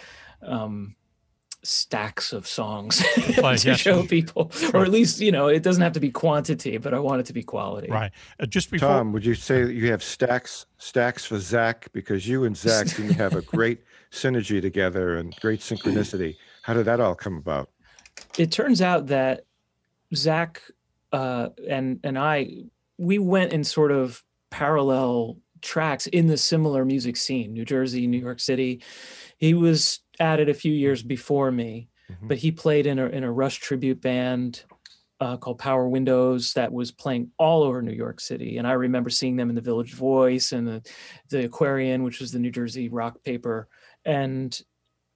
stacks of songs to show people, or at least, you know, it doesn't have to be quantity, but I want it to be quality. Right. Just before, Tom, would you say that you have stacks for Zach, because you and Zach seem to have a great synergy together and great synchronicity. How did that all come about? It turns out that Zach and I, we went in sort of parallel tracks in the similar music scene, New Jersey, New York City. He was at it a few years before me, but he played in a Rush tribute band called Power Windows that was playing all over New York City. And I remember seeing them in the Village Voice and the Aquarian, which was the New Jersey rock paper. And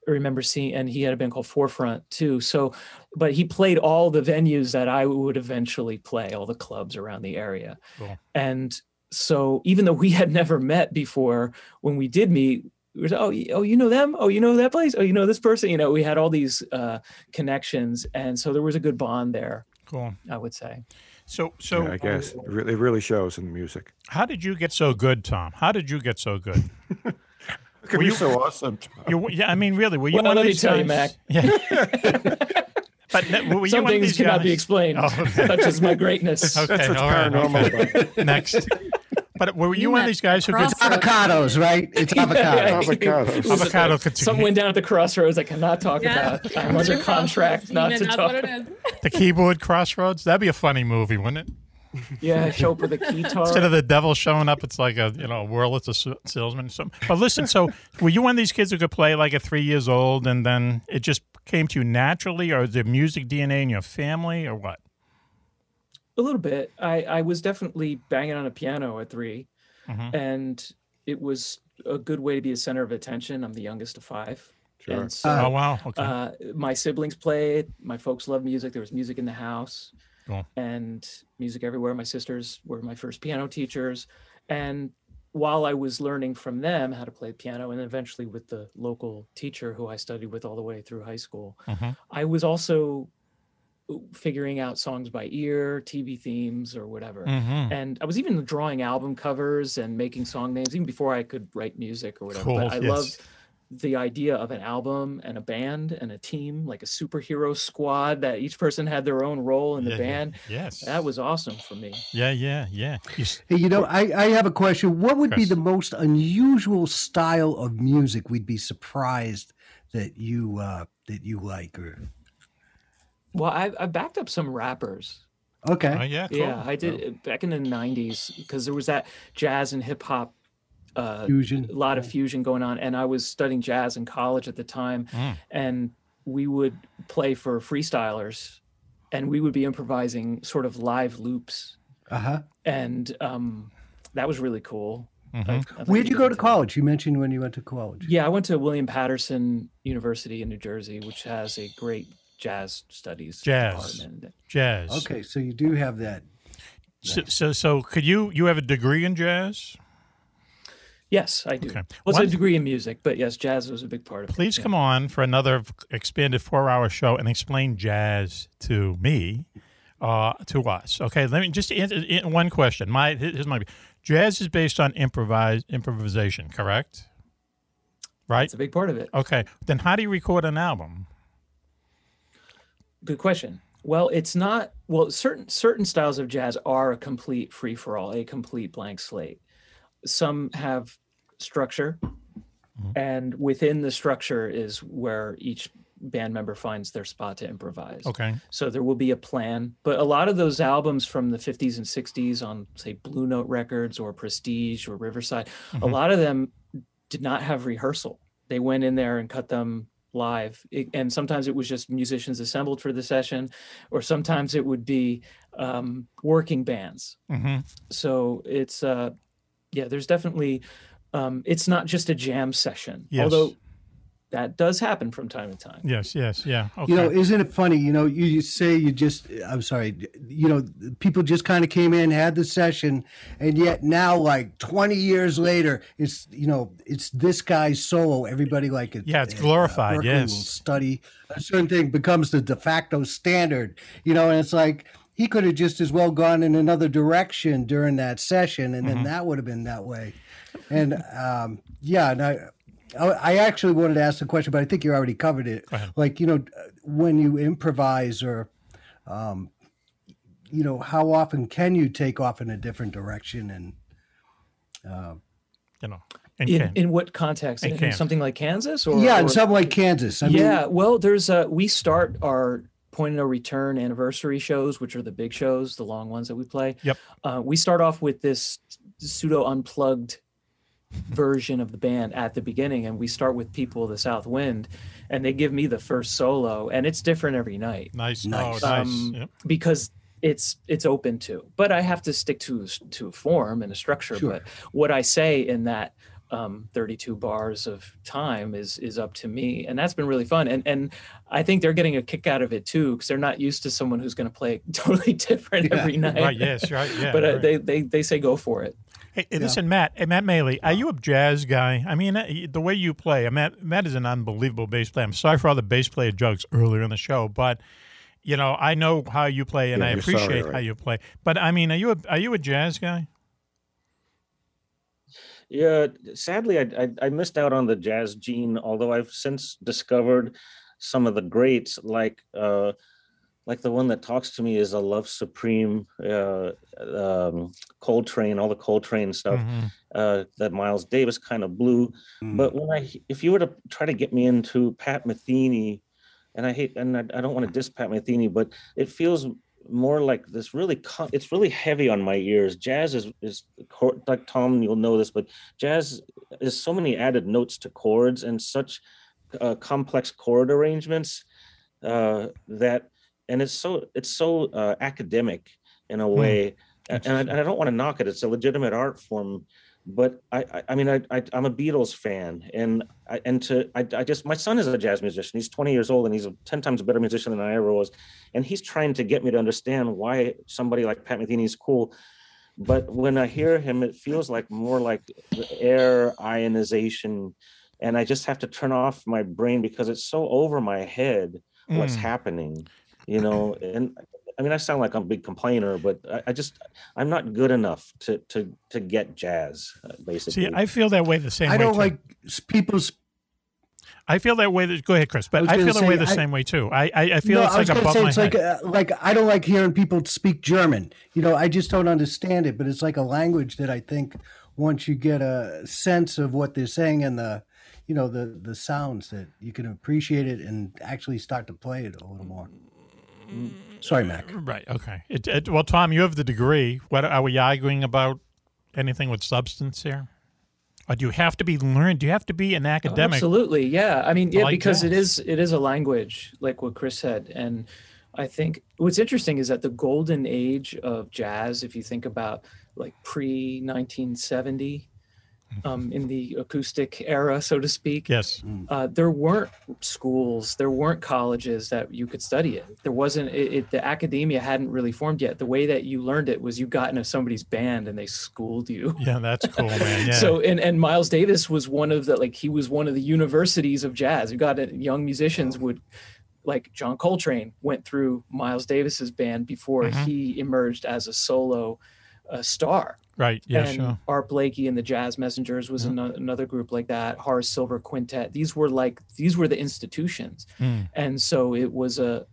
I remember seeing, and he had a band called Forefront too. So, but he played all the venues that I would eventually play, all the clubs around the area. Cool. And so even though we had never met before, when we did meet, we were, oh, you know them? Oh, you know that place? Oh, you know this person? You know, we had all these connections. And so there was a good bond there. Cool. I would say. So yeah, I guess it really shows in the music. How did you get so good, Tom? It were you so awesome? Yeah, I mean, really, were you? Well, let me tell you, Mac. Yeah. But were some you things cannot guys? Be explained, such as my greatness. Okay, that's what's paranormal. Right, okay. Next. But were you one of these guys who gets avocados, right? It's avocados. Yeah, avocado. Someone down at the crossroads I cannot talk about. I'm under contract not to talk. The keyboard crossroads. That'd be a funny movie, wouldn't it? Yeah, show up with a keytar. Instead of the devil showing up, it's like a world, it's a salesman or something. But listen, so were you one of these kids who could play like at 3 years old, and then it just came to you naturally, or is there music DNA in your family, or what? A little bit. I was definitely banging on a piano at three, and it was a good way to be a center of attention. I'm the youngest of five. Sure. And so, oh wow! Okay. My siblings played. My folks loved music. There was music in the house. Cool. And music everywhere. My sisters were my first piano teachers. And while I was learning from them how to play piano, and eventually with the local teacher who I studied with all the way through high school, I was also figuring out songs by ear, TV themes or whatever. And I was even drawing album covers and making song names even before I could write music or whatever. Cool. But I loved the idea of an album and a band and a team, like a superhero squad that each person had their own role in the band. Yes. That was awesome for me. Yeah. Hey, I have a question. What would be the most unusual style of music we'd be surprised that you like? Or... Well, I backed up some rappers. Okay. Cool. Yeah, I did back in the 90s because there was that jazz and hip hop fusion. A lot of fusion going on, and I was studying jazz in college at the time, and we would play for freestylers, and we would be improvising sort of live loops, and that was really cool. Where'd you go to college? You mentioned when you went to college. Yeah, I went to William Patterson University in New Jersey, which has a great jazz studies department. Jazz. Okay, so you do have that. So could you have a degree in jazz? Yes, I do. Okay. Well, it's a degree in music, but yes, jazz was a big part of it. Please come on for another expanded 4-hour show and explain jazz to me, to us. Okay, let me just answer one question. Jazz is based on improvisation, correct? Right? It's a big part of it. Okay, then how do you record an album? Good question. Well, it's not. Well, certain styles of jazz are a complete free for all, a complete blank slate. Some have structure, and within the structure is where each band member finds their spot to improvise. Okay. So there will be a plan, but a lot of those albums from the 50s and 60s on, say, Blue Note Records or Prestige or Riverside, a lot of them did not have rehearsal. They went in there and cut them live, and sometimes it was just musicians assembled for the session, or sometimes it would be working bands. So it's... yeah, there's definitely, it's not just a jam session, although that does happen from time to time. Yes, yeah. Okay. Isn't it funny, you say people just kind of came in, had the session, and yet now, like 20 years later, it's, it's this guy's solo. Everybody like it. Yeah, it's glorified, Berklee will study a certain thing, becomes the de facto standard, and it's like... He could have just as well gone in another direction during that session, and then that would have been that way. And and I actually wanted to ask the question, but I think you already covered it. Like, when you improvise, or, how often can you take off in a different direction? And In what context? In something like Kansas, or something like Kansas. There's we start our Point of No Return anniversary shows, which are the big shows, the long ones that we play. Yep. We start off with this pseudo unplugged version of the band at the beginning, and we start with People of the South Wind, and they give me the first solo, and it's different every night. Nice. Yep. Because it's open to, but I have to stick to a form and a structure. Sure. But what I say in that 32 bars of time is up to me, and that's been really fun, and I think they're getting a kick out of it too, because they're not used to someone who's going to play totally different every night. But right. They say go for it. Hey, listen, Matt Malley, are you a jazz guy? I mean, the way you play, Matt is an unbelievable bass player. I'm sorry for all the bass player jokes earlier in the show, but I know how you play, and I appreciate how you play. But I mean, are you a jazz guy? Yeah, sadly, I missed out on the jazz gene, although I've since discovered some of the greats, like the one that talks to me is A Love Supreme, Coltrane, all the Coltrane stuff that Miles Davis kind of blew. Mm-hmm. But if you were to try to get me into Pat Metheny, and I don't want to diss Pat Metheny, but it feels more like this really, it's really heavy on my ears. Jazz is like, Tom, you'll know this, but jazz is so many added notes to chords and such complex chord arrangements that, and it's so academic in a way. And I don't want to knock it. It's a legitimate art form, but I'm a Beatles fan, and my son is a jazz musician. He's 20 years old and he's 10 times better musician than I ever was. And he's trying to get me to understand why somebody like Pat Metheny is cool. But when I hear him, it feels like more like air ionization. And I just have to turn off my brain because it's so over my head what's happening. You know, and I mean, I sound like I'm a big complainer, but I'm not good enough to get jazz, basically. See, I feel that way the same way. I don't like people's. I feel that way. Go ahead, Chris. But I feel that way the same way too. I feel it's like above my head. Like I don't like hearing people speak German. You know, I just don't understand it. But it's like a language that I think once you get a sense of what they're saying and the sounds that you can appreciate it and actually start to play it a little more. Sorry, Mac. Right. Okay. Well, Tom, you have the degree. What are we arguing about? Anything with substance here? Or do you have to be learned? Do you have to be an academic? Oh, absolutely. Yeah. I mean, yeah, like because jazz. It is a language, like what Chris said. And I think what's interesting is that the golden age of jazz, if you think about like pre-1970, in the acoustic era, so to speak. Yes. There weren't schools, there weren't colleges that you could study it. There wasn't, the academia hadn't really formed yet. The way that you learned it was you got into somebody's band and they schooled you. Yeah, that's cool, man. Yeah. So, and Miles Davis was one of the, like, he was one of the universities of jazz. You got it, young musicians would, like John Coltrane went through Miles Davis's band before he emerged as a solo star. Right. Yeah. And sure. Art Blakey and the Jazz Messengers was another group like that. Horace Silver Quintet. These were the institutions, and so it was a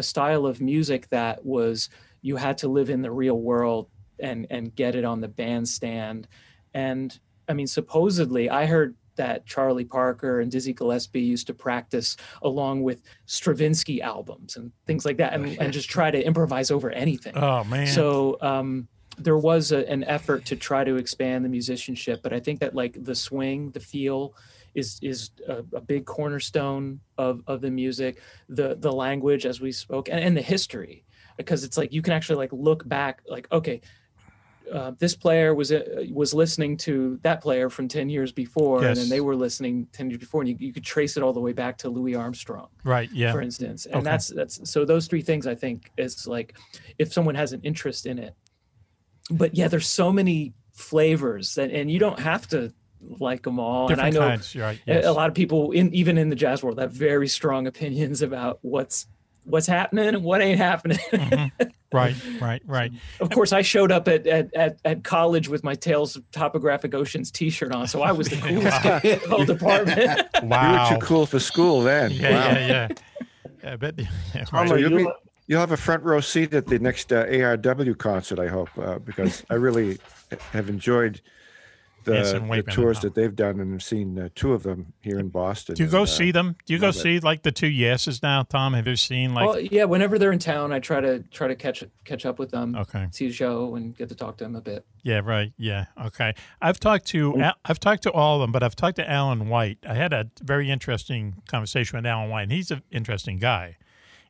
style of music that was you had to live in the real world and get it on the bandstand. And I mean, supposedly, I heard that Charlie Parker and Dizzy Gillespie used to practice along with Stravinsky albums and things like that, and just try to improvise over anything. Oh man. So. There was an effort to try to expand the musicianship, but I think that like the swing, the feel is a big cornerstone of the music, the language as we spoke, and the history, because it's like you can actually like look back like, okay, this player was listening to that player from 10 years before, yes. And then they were listening 10 years before, and you could trace it all the way back to Louis Armstrong, right? Yeah, for instance. And okay. That's so those three things I think is like if someone has an interest in it. But yeah, there's so many flavors that, and you don't have to like them all. Different and I know kinds, right, yes. A lot of people, even in the jazz world, have very strong opinions about what's happening and what ain't happening. Mm-hmm. Right. Of course, I showed up at college with my Tales of Topographic Oceans T-shirt on, so I was the coolest guy in the whole department. Wow, you were too cool for school then. Yeah. I bet. Yeah, right. You'll have a front row seat at the next ARW concert, I hope, because I really have enjoyed the tours that they've done, and I've seen two of them here in Boston. Do you go see them? Do you go see like the two Yeses now, Tom? Have you seen like? Oh yeah, whenever they're in town, I try to catch up with them. Okay. See a show and get to talk to them a bit. Yeah. Right. Yeah. Okay. I've talked to all of them, but I've talked to Alan White. I had a very interesting conversation with Alan White, and he's an interesting guy.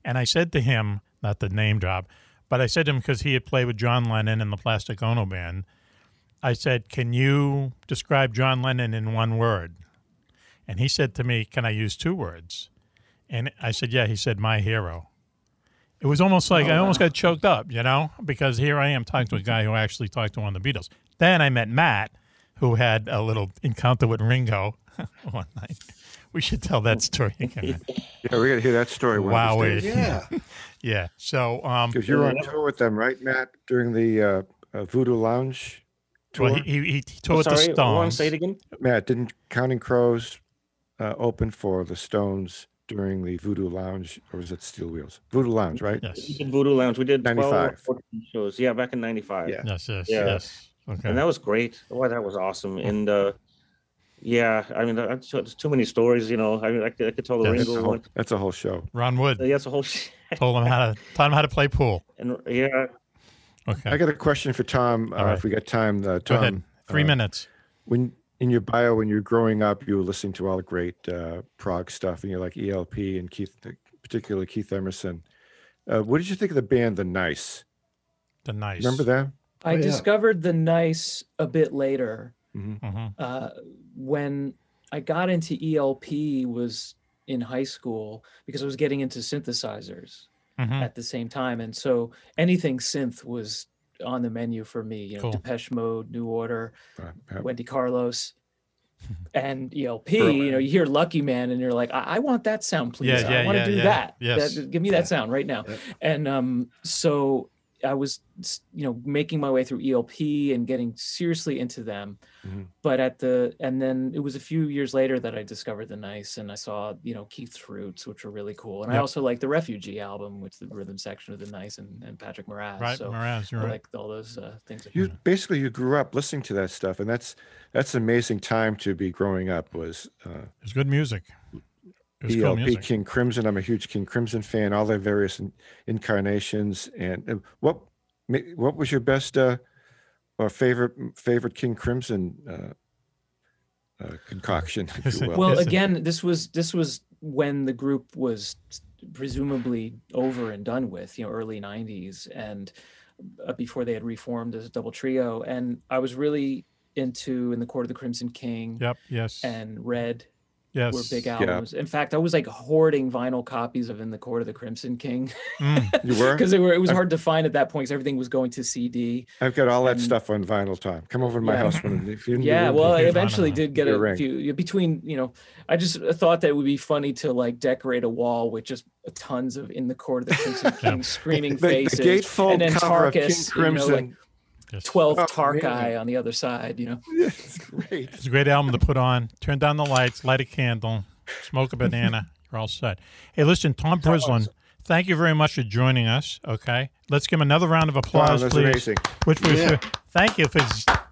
And I said to him. Not the name drop, but I said to him because he had played with John Lennon in the Plastic Ono Band. I said, "Can you describe John Lennon in one word?" And he said to me, "Can I use two words?" And I said, "Yeah." He said, "My hero." It was almost like I almost got choked up, you know, because here I am talking to a guy who actually talked to one of the Beatles. Then I met Matt, who had a little encounter with Ringo one night. We should tell that story again. Yeah, we're gonna hear that story. Wow, yeah. Yeah. So, because you're on tour with them, right, Matt, during the Voodoo Lounge tour? Well, he toured the Stones. Juan, say it again. Matt, didn't Counting Crows open for the Stones during the Voodoo Lounge, or was it Steel Wheels? Voodoo Lounge, right? Yes. We did Voodoo Lounge. We did 95. 12 shows. Yeah, back in 95. Yeah. Yes. Okay. And that was great. Oh, that was awesome. And yeah, I mean, there's too many stories, you know. I mean, I could tell the Ringo one. That's a whole show. Ron Wood. Yeah, that's a whole show. Taught him how to play pool. And yeah. Okay. I got a question for Tom. Right. If we got time, Tom. Go ahead. 3 minutes. When in your bio, when you're growing up, you were listening to all the great prog stuff, and you're like ELP and Keith, particularly Keith Emerson. What did you think of the band The Nice? The Nice. Remember that? I discovered The Nice a bit later. Mm-hmm. When I got into ELP was in high school because I was getting into synthesizers at the same time, and so anything synth was on the menu for me. You know, Depeche Mode, New Order, Wendy Carlos, and ELP. You know, you hear Lucky Man, and you're like, I want that sound, please. I want to do that. Yes. Give me that sound right now. And so I was, you know, making my way through ELP and getting seriously into them. But and then it was a few years later that I discovered The Nice, and I saw, you know, Keith's roots, which were really cool. And I also liked the Refugee album, which the rhythm section of The Nice and Patrick Moraz. Right, so Moraz, you're right. I liked all those things. Basically, you grew up listening to that stuff, and that's an amazing time to be growing up. It was good music. ELP, King Crimson. I'm a huge King Crimson fan. All their various incarnations. And what was your best or favorite King Crimson concoction? Well, again, this was when the group was presumably over and done with. You know, early '90s, and before they had reformed as a double trio. And I was really into In the Court of the Crimson King. Yep. Yes. And Red. Yes. Were big albums. Yeah. In fact, I was like hoarding vinyl copies of In the Court of the Crimson King. You were? Because it was hard to find at that point because everything was going to CD. I've got all that stuff on vinyl, Tom. Come over to my house. I eventually did get a few. Between, you know, I just thought that it would be funny to like decorate a wall with just tons of In the Court of the Crimson King screaming faces. The gatefold and then cover Tarkus, of King Crimson. You know, like 12 Tarkai on the other side, you know. Yeah, it's great. It's a great album to put on. Turn down the lights, light a candle, smoke a banana. You're all set. Hey, listen, Tom Brislin, thank you very much for joining us. Okay, let's give him another round of applause, please. Amazing. Which was thank you for.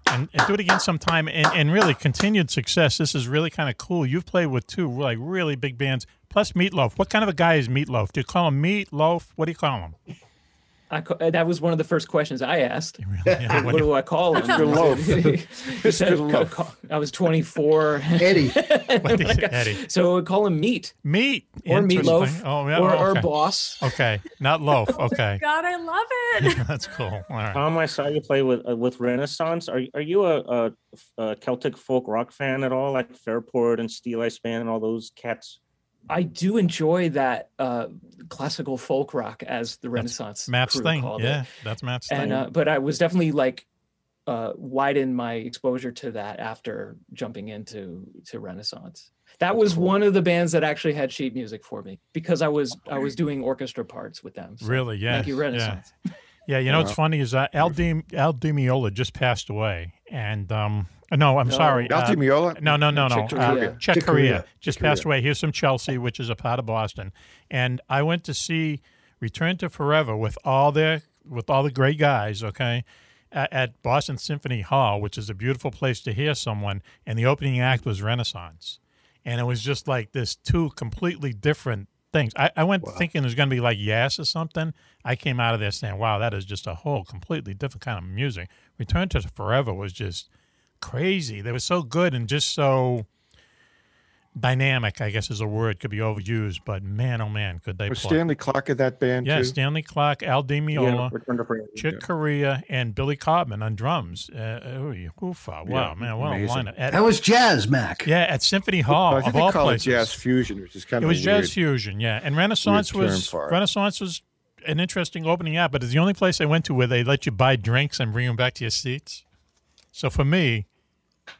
And do it again sometime. And really, continued success. This is really kind of cool. You've played with two like really big bands, plus Meatloaf. What kind of a guy is Meatloaf? Do you call him Meatloaf? What do you call him? That was one of the first questions I asked. Really? Yeah, what do I call him? Mr. Loaf. I was 24. Eddie. Eddie. So I would call him Meat. Meat. Or Meatloaf. Oh, yeah. Or Boss. Okay. Not Loaf. Okay. God, I love it. Yeah, that's cool. All right. Tom, I saw you play with Renaissance. Are you a Celtic folk rock fan at all? Like Fairport and Steel Eye Span and all those cats? I do enjoy that classical folk rock, as the Renaissance Matt's thing. Yeah, that's Matt's thing. And but I was definitely like widened my exposure to that after jumping into Renaissance. That was one of the bands that actually had sheet music for me because I was doing orchestra parts with them. So. Really? Yeah. Thank you, Renaissance. Yeah. You know what's funny is Al Di Meola just passed away, and Al Di Meola? No. Chick Corea just passed away. He was from Chelsea, which is a part of Boston. And I went to see Return to Forever with all the great guys, okay, at Boston Symphony Hall, which is a beautiful place to hear someone. And the opening act was Renaissance. And it was just like this two completely different things. I went thinking it was going to be like Yes or something. I came out of there saying, wow, that is just a whole completely different kind of music. Return to Forever was just crazy. They were so good and just so dynamic, I guess is a word, could be overused, but man, oh man, could they play. Stanley Clarke in that band too? Stanley Clarke, Al Di Meola, Chick Corea, and Billy Cobman on drums. Wow, man, what a lineup. That was jazz, Mac. Yeah, at Symphony Hall, of all places. It jazz fusion, which is kind of jazz fusion, yeah. And Renaissance was an interesting opening act, but it's the only place I went to where they let you buy drinks and bring them back to your seats. So for me,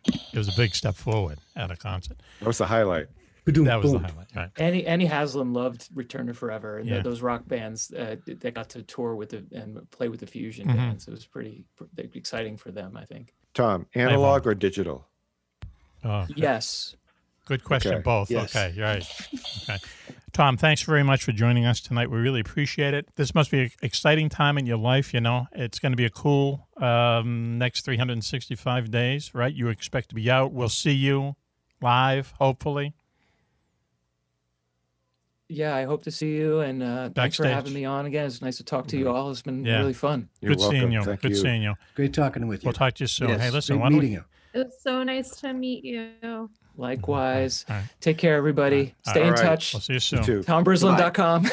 it was a big step forward at a concert. That was the highlight. That was the highlight. Right. Annie Haslam loved Return to Forever, and those rock bands that got to tour with and play with the fusion bands. It was pretty exciting for them, I think. Tom, analog or digital? Oh, okay. Yes. Good question, okay. Both. Yes. Okay, you're right. Okay. Tom, thanks very much for joining us tonight. We really appreciate it. This must be an exciting time in your life, you know. It's going to be a cool next 365 days, right? You expect to be out. We'll see you live, hopefully. Yeah, I hope to see you, and thanks for having me on again. It's nice to talk to you all. It's been really fun. Good seeing you. Great talking with you. We'll talk to you soon. Yes. Hey, listen, meeting you. It was so nice to meet you. Likewise. All right. Take care, everybody. Stay in touch. We'll see you soon. TomBrislin.com.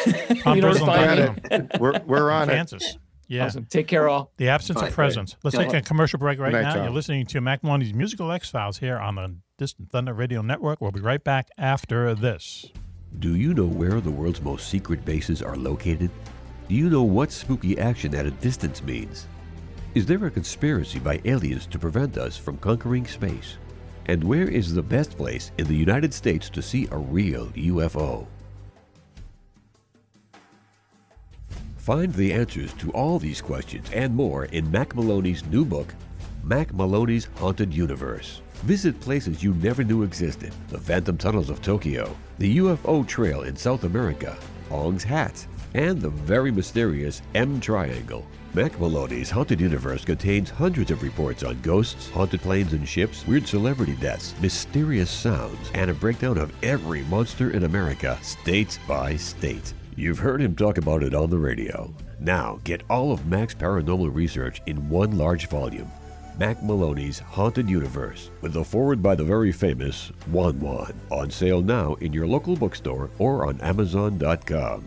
We're on Kansas. Yeah. Awesome. Take care, all. The absence of presence. Great. Let's take a commercial break right now. You're listening to Mac Maloney's Musical X-Files here on the Distant Thunder Radio Network. We'll be right back after this. Do you know where the world's most secret bases are located? Do you know what spooky action at a distance means? Is there a conspiracy by aliens to prevent us from conquering space? And where is the best place in the United States to see a real UFO? Find the answers to all these questions and more in Mac Maloney's new book, Mac Maloney's Haunted Universe. Visit places you never knew existed, the Phantom Tunnels of Tokyo, the UFO Trail in South America, Ong's Hat, and the very mysterious M Triangle. Mac Maloney's Haunted Universe contains hundreds of reports on ghosts, haunted planes and ships, weird celebrity deaths, mysterious sounds, and a breakdown of every monster in America, state by state. You've heard him talk about it on the radio. Now, get all of Mac's paranormal research in one large volume, Mac Maloney's Haunted Universe, with a foreword by the very famous Juan Juan. On sale now in your local bookstore or on Amazon.com.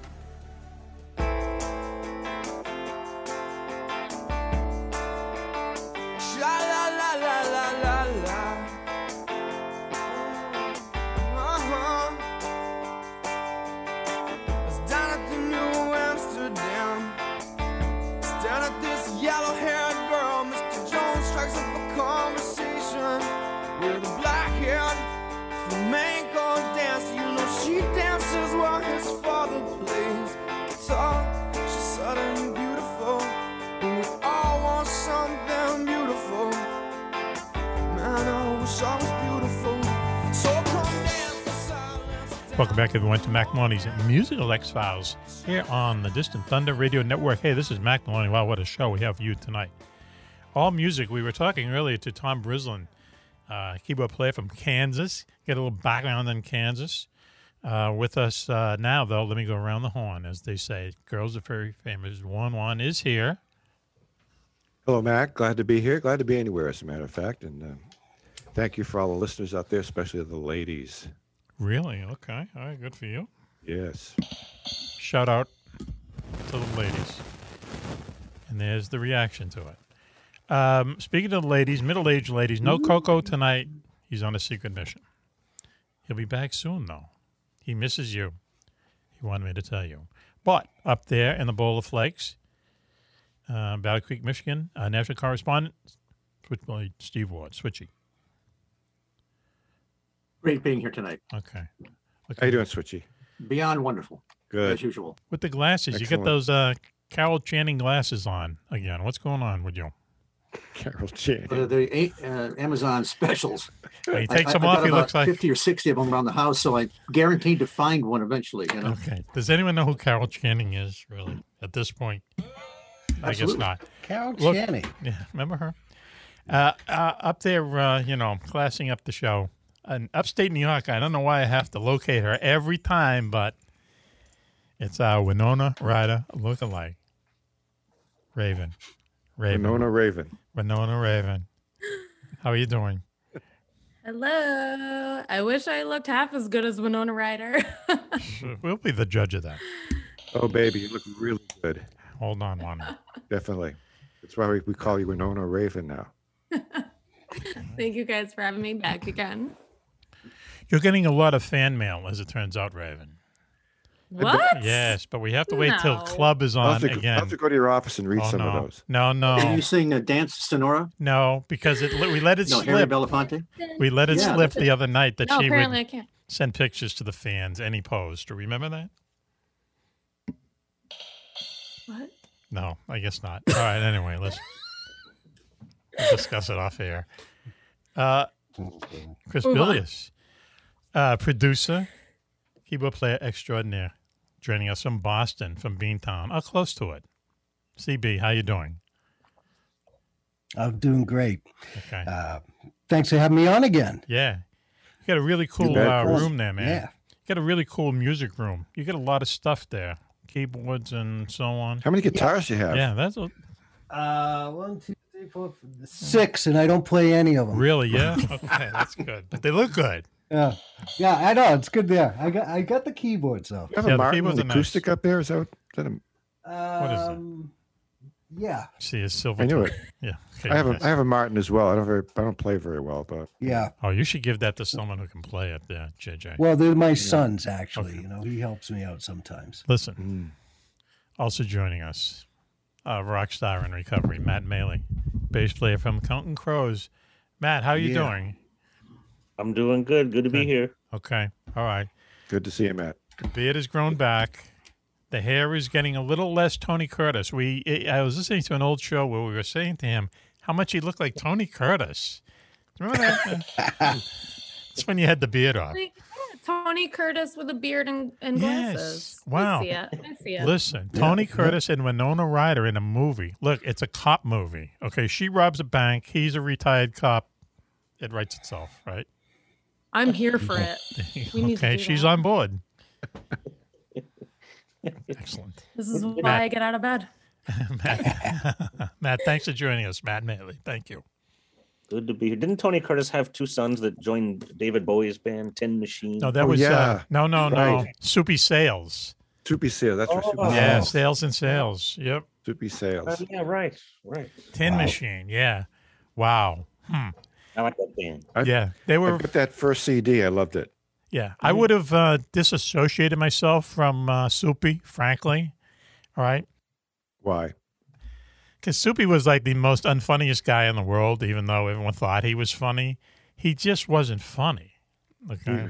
Welcome back, everyone, to Mac Maloney's Musical X-Files here on the Distant Thunder Radio Network. Hey, this is Mac Maloney. Wow, what a show we have for you tonight. All music. We were talking earlier to Tom Brislin, keyboard player from Kansas. Get a little background in Kansas. With us now, though, let me go around the horn, as they say. Girls are very famous. Juan Juan is here. Hello, Mac. Glad to be here. Glad to be anywhere, as a matter of fact. And thank you for all the listeners out there, especially the ladies. Really? Okay. All right. Good for you. Yes. Shout out to the ladies. And there's the reaction to it. Speaking of the ladies, middle-aged ladies, no Coco tonight. He's on a secret mission. He'll be back soon, though. He misses you. He wanted me to tell you. But up there in the Bowl of Flakes, Battle Creek, Michigan, national correspondent, Switchblade Steve Ward, Switchy. Great being here tonight. Okay. How you doing, Switchy? Beyond wonderful. Good. As usual. With the glasses, you get those Carol Channing glasses on again. What's going on with you? Carol Channing. The Amazon specials. He takes them off. He looks like 50 or 60 of them around the house, so I guaranteed to find one eventually. You know? Okay. Does anyone know who Carol Channing is, really, at this point? Absolutely. I guess not. Carol Channing. Yeah, remember her? Up there, classing up the show. In upstate New York, I don't know why I have to locate her every time, but it's our Winona Ryder lookalike, Raven. Winona Raven. How are you doing? Hello. I wish I looked half as good as Winona Ryder. We'll be the judge of that. Oh, baby, you look really good. Hold on, Winona. Definitely. That's why we call you Winona Raven now. Thank you guys for having me back again. You're getting a lot of fan mail, as it turns out, Raven. What? Yes, but we have to wait till Club is on again. I'll have to go to your office and read some of those. No. Are you singing a Dance Sonora? No, because we let it slip. Harry Belafonte? We let it slip the other night that she apparently I can't. Send pictures to the fans, any pose. Do you remember that? What? No, I guess not. All right, anyway, let's discuss it off air. Chris Billios, producer, keyboard player extraordinaire, joining us from Boston, from Beantown, or close to it. CB, how you doing? I'm doing great. Okay. Thanks for having me on again. Yeah. You got a really cool room there, man. Yeah. You got a really cool music room. You got a lot of stuff there, keyboards and so on. How many guitars you have? Yeah, that's a... 1, 2, 3, 4, 5, 6, and I don't play any of them. Really? Yeah. Okay, that's good. But they look good. Yeah, yeah, I know it's good there. I got the keyboards though. You have a Martin acoustic nice. Up there? Is that what is it? Yeah. See his silver. I knew it. Yeah. Okay, I have a Martin as well. I don't play very well, but yeah. Oh, you should give that to someone who can play up there, JJ. Well, they're my sons actually. Okay. You know, he helps me out sometimes. Listen. Also joining us, rock star in recovery, Matt Malley, bass player from Counting Crows. Matt, how are you doing? I'm doing good. Good to be here. Okay. All right. Good to see you, Matt. The beard has grown back. The hair is getting a little less Tony Curtis. I was listening to an old show where we were saying to him how much he looked like Tony Curtis. Remember that? That's when you had the beard off. Tony Curtis with a beard and glasses. Wow. I see it. Listen, Tony Curtis and Winona Ryder in a movie. Look, it's a cop movie. Okay, she robs a bank. He's a retired cop. It writes itself, right? I'm here for it. Okay, she's on board. Excellent. This is why I get out of bed. Matt, thanks for joining us. Matt Malley, thank you. Good to be here. Didn't Tony Curtis have two sons that joined David Bowie's band, Tin Machine? No, that was no. Soupy Sales. Soupy Sales. That's right. Oh. Yeah, Sales and Sales. Yep. Soupy Sales. Yeah, right. Tin Machine. Yeah. Wow. I like that band. I got that first CD. I loved it. Yeah, I would have disassociated myself from Soupy, frankly. All right. Why? Because Soupy was like the most unfunniest guy in the world, even though everyone thought he was funny. He just wasn't funny. Okay.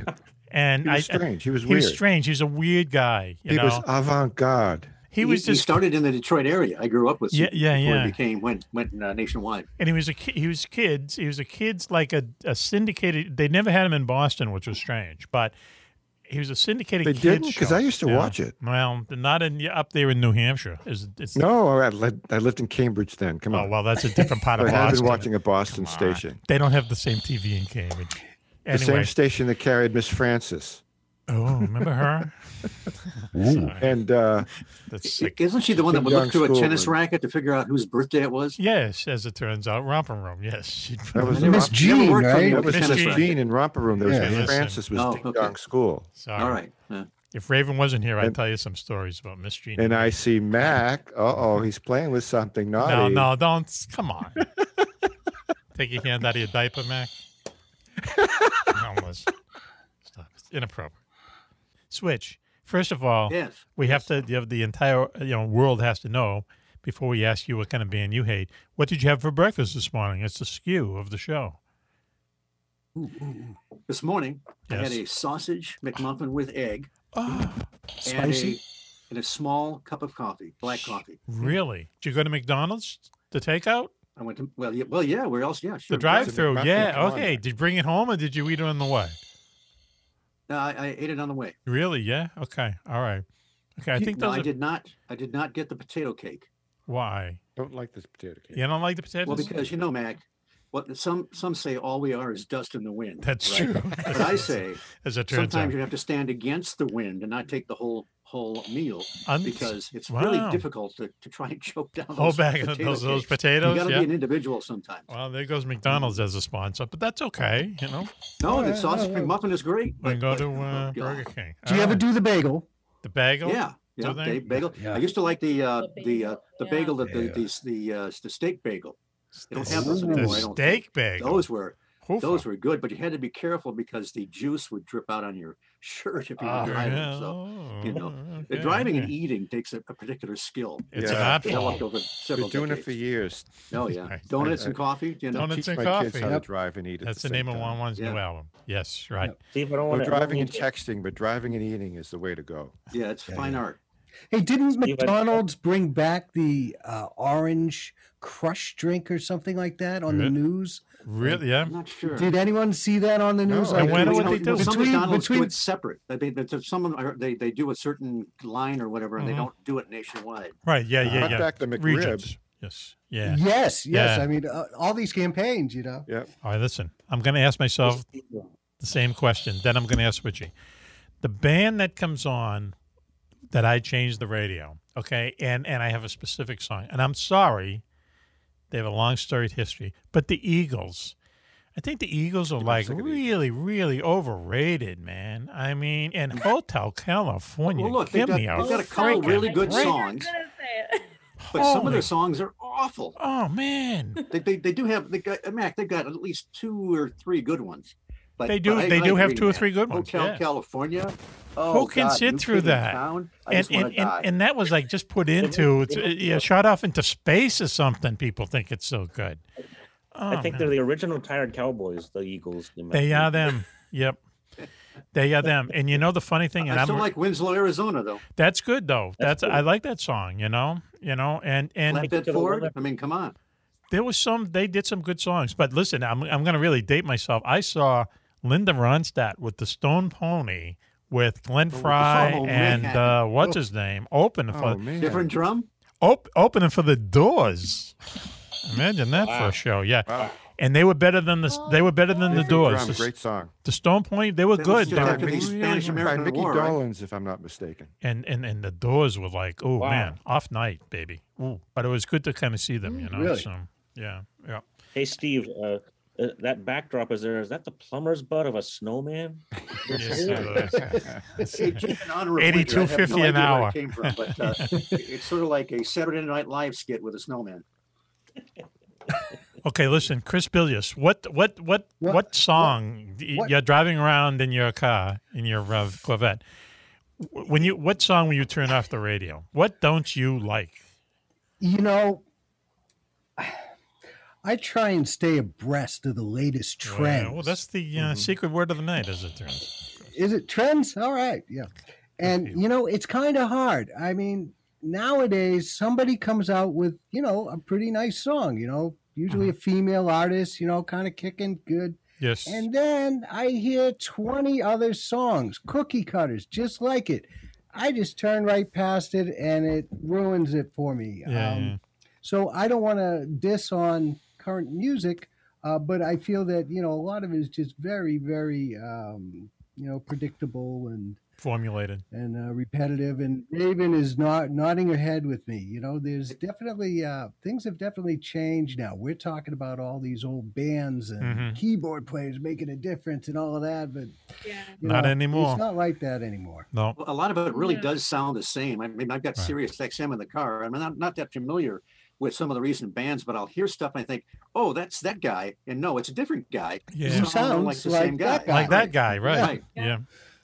And he was strange. He was weird. He was strange. He's a weird guy. He was avant-garde. He started in the Detroit area. I grew up with him before he went nationwide. And he was a kid like a syndicated. They never had him in Boston, which was strange. But he was a syndicated kid. They didn't, because I used to watch it. Well, not up there in New Hampshire. I lived in Cambridge then. Come on. Oh well, that's a different part of Boston. I've been watching a Boston station. They don't have the same TV in Cambridge. Anyway. The same station that carried Miss Francis. Oh, remember her? And that's sick. Isn't she the one that would look through a tennis racket to figure out whose birthday it was? Yes, as it turns out, Romper Room. Yes, that was Miss Jean, right? That was Miss Jean in Romper Room. There was Francis was Ding Dong School. Sorry. All right. Yeah. If Raven wasn't here, I'd tell you some stories about Miss Jean. And I see Mac. Uh-oh, he's playing with something naughty. No, don't. Come on. Take your hand out of your diaper, Mac. Almost. Stop. It's inappropriate. Switch. First of all, we have to the entire world has to know before we ask you what kind of band you hate. What did you have for breakfast this morning? It's the skew of the show. Ooh. This morning I had a sausage McMuffin with egg, spicy, and a small cup of coffee, black coffee. Really? Did you go to McDonald's to take out? I went to where else? Yeah, sure. The drive-through. Yeah, okay. Did you bring it home or did you eat it on the way? No, I ate it on the way. Really? Yeah. Okay. All right. Okay. I did not. I did not get the potato cake. Why? Don't like this potato cake. You don't like the potatoes? Well, because Mac. What some say all we are is dust in the wind. That's true. But I say, as it turns sometimes out, you have to stand against the wind and not take the whole meal because it's really difficult to try and choke down those those potatoes. You got to be an individual sometimes. Well, there goes McDonald's as a sponsor, but that's okay, No, the sausage McMuffin is great. We can go to Burger King. Do you ever do the bagel? The bagel? Yeah. Yeah, bagel. Yeah. I used to like the bagel, the steak bagel. They don't have those anymore. The steak bagel. Those were good, but you had to be careful because the juice would drip out on your shirt if you were driving. So, you know, driving and eating takes a particular skill. It's an option. Been doing it for years. Oh, yeah. Donuts and coffee. You know, donuts and coffee. Kids how to drive and eat. That's the name of Juan Juan's new album. Yes, right. No driving and texting, but driving and eating is the way to go. Yeah, it's fine art. Hey, didn't McDonald's bring back the orange crush drink or something like that on the news? Really? Yeah. I'm not sure. Did anyone see that on the news? No, I wonder what they do. Some McDonald's do it separate. They do a certain line or whatever, and they don't do it nationwide. Right. Yeah. Yeah. Brought back the McRibs. Yes. Yeah. Yes. Yes. Yeah. I mean, all these campaigns, you know. Yeah. All right. Listen, I'm going to ask myself the same question. Then I'm going to ask Switchy. The band that comes on. That I changed the radio, okay? And I have a specific song. And I'm sorry, they have a long storied history. But the Eagles, I think the Eagles are like really, really overrated, man. I mean, and Hotel California. Well, look, they've got a couple really good songs. But some of their songs are awful. Oh, man. They do have, Mac, they've got at least two or three good ones. But, they do have two or three good ones. Hotel California. Oh, who can sit through that? And that was like just put into shot off into space or something. People think it's so good. Oh, I think they're the original Tired Cowboys, the Eagles. They are them. Yep. They are them. And you know the funny thing, and I still like Winslow, Arizona, though. That's good though. That's cool. I like that song. You know, and Flatbed Ford. I mean, come on. There was they did some good songs, but listen, I'm going to really date myself. I saw Linda Ronstadt with the Stone Pony with Glenn Frey and what's his name? Opening for different drum. Opening for the Doors. Imagine that for a show, yeah. Wow. And they were better than the Doors. Drum, great song. The Stone Pony, they were good. They were the Spanish American Mickey War, Dolenz, right? If I'm not mistaken. And the Doors were like, oh man, off night, baby. Ooh. But it was good to kind of see them, you know. Really? So, yeah. Hey Steve. That backdrop is that the plumber's butt of a snowman? Yes, $82.50 an hour. Where it came from, but it's sort of like a Saturday Night Live skit with a snowman. Okay, listen, Chris Billios, what song you're driving around in your car in your Corvette? What song will you turn off the radio? What don't you like? You know. I try and stay abreast of the latest trends. Well, that's the secret word of the night, is it trends? Is it trends? All right, yeah. And, it's kind of hard. I mean, nowadays, somebody comes out with, a pretty nice song, usually a female artist, kind of kicking good. Yes. And then I hear 20 other songs, cookie cutters, just like it. I just turn right past it, and it ruins it for me. Yeah, So I don't want to diss on current music, but I feel that a lot of it is just very, very predictable and formulated and repetitive. And Raven is not nodding her head with me. There's definitely things have definitely changed now. We're talking about all these old bands and keyboard players making a difference and all of that, but not anymore. It's not like that anymore. No, a lot of it really does sound the same. I mean, I've got Sirius XM in the car. I'm not that familiar with some of the recent bands, but I'll hear stuff and I think, oh, that's that guy, and no, it's a different guy. Yeah, it sounds like the same guy. Like that guy, right? Yeah.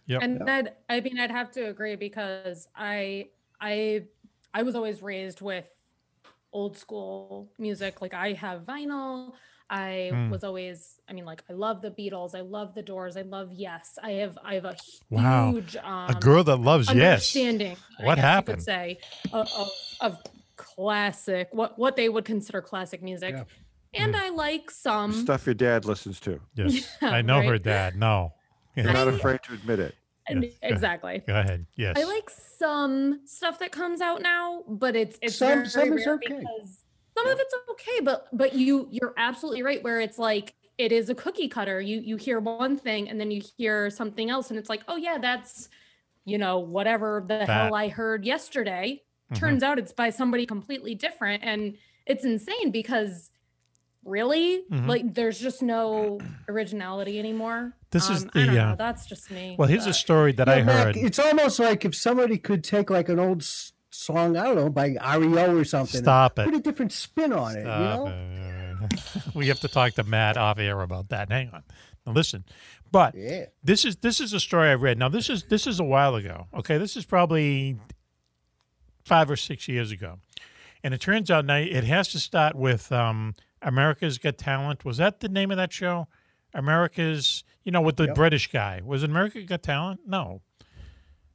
Yep. And that, I mean, I'd have to agree because I was always raised with old school music. Like I have vinyl. I love the Beatles. I love the Doors. I love Yes. I have a huge a girl that loves understanding. Yes. What happened? I could say of classic, what they would consider classic music. Yeah. And I like some stuff your dad listens to. Yes, yeah, I know her dad. No. You're not afraid to admit it. Yes. Exactly. Go ahead. Yes. I like some stuff that comes out now, but it's some very rare because some of it's okay, but you're absolutely right where it's like it is a cookie cutter. You hear one thing and then you hear something else and it's like, oh yeah, that's whatever the hell I heard yesterday. Turns out it's by somebody completely different, and it's insane because really? Like, there's just no originality anymore. This is I don't know. That's just me. Well, here's a story that I heard. Mac, it's almost like if somebody could take like an old song, I don't know, by REO or something. Stop it. Put a different spin on it. We have to talk to Matt off air about that. Hang on. Now, listen. But yeah. This is a story I've read. Now this is a while ago. Okay, this is probably 5 or 6 years ago, and it turns out now it has to start with America's Got Talent. Was that the name of that show? America's, you know, with the yep. British guy. Was it America Got Talent? No.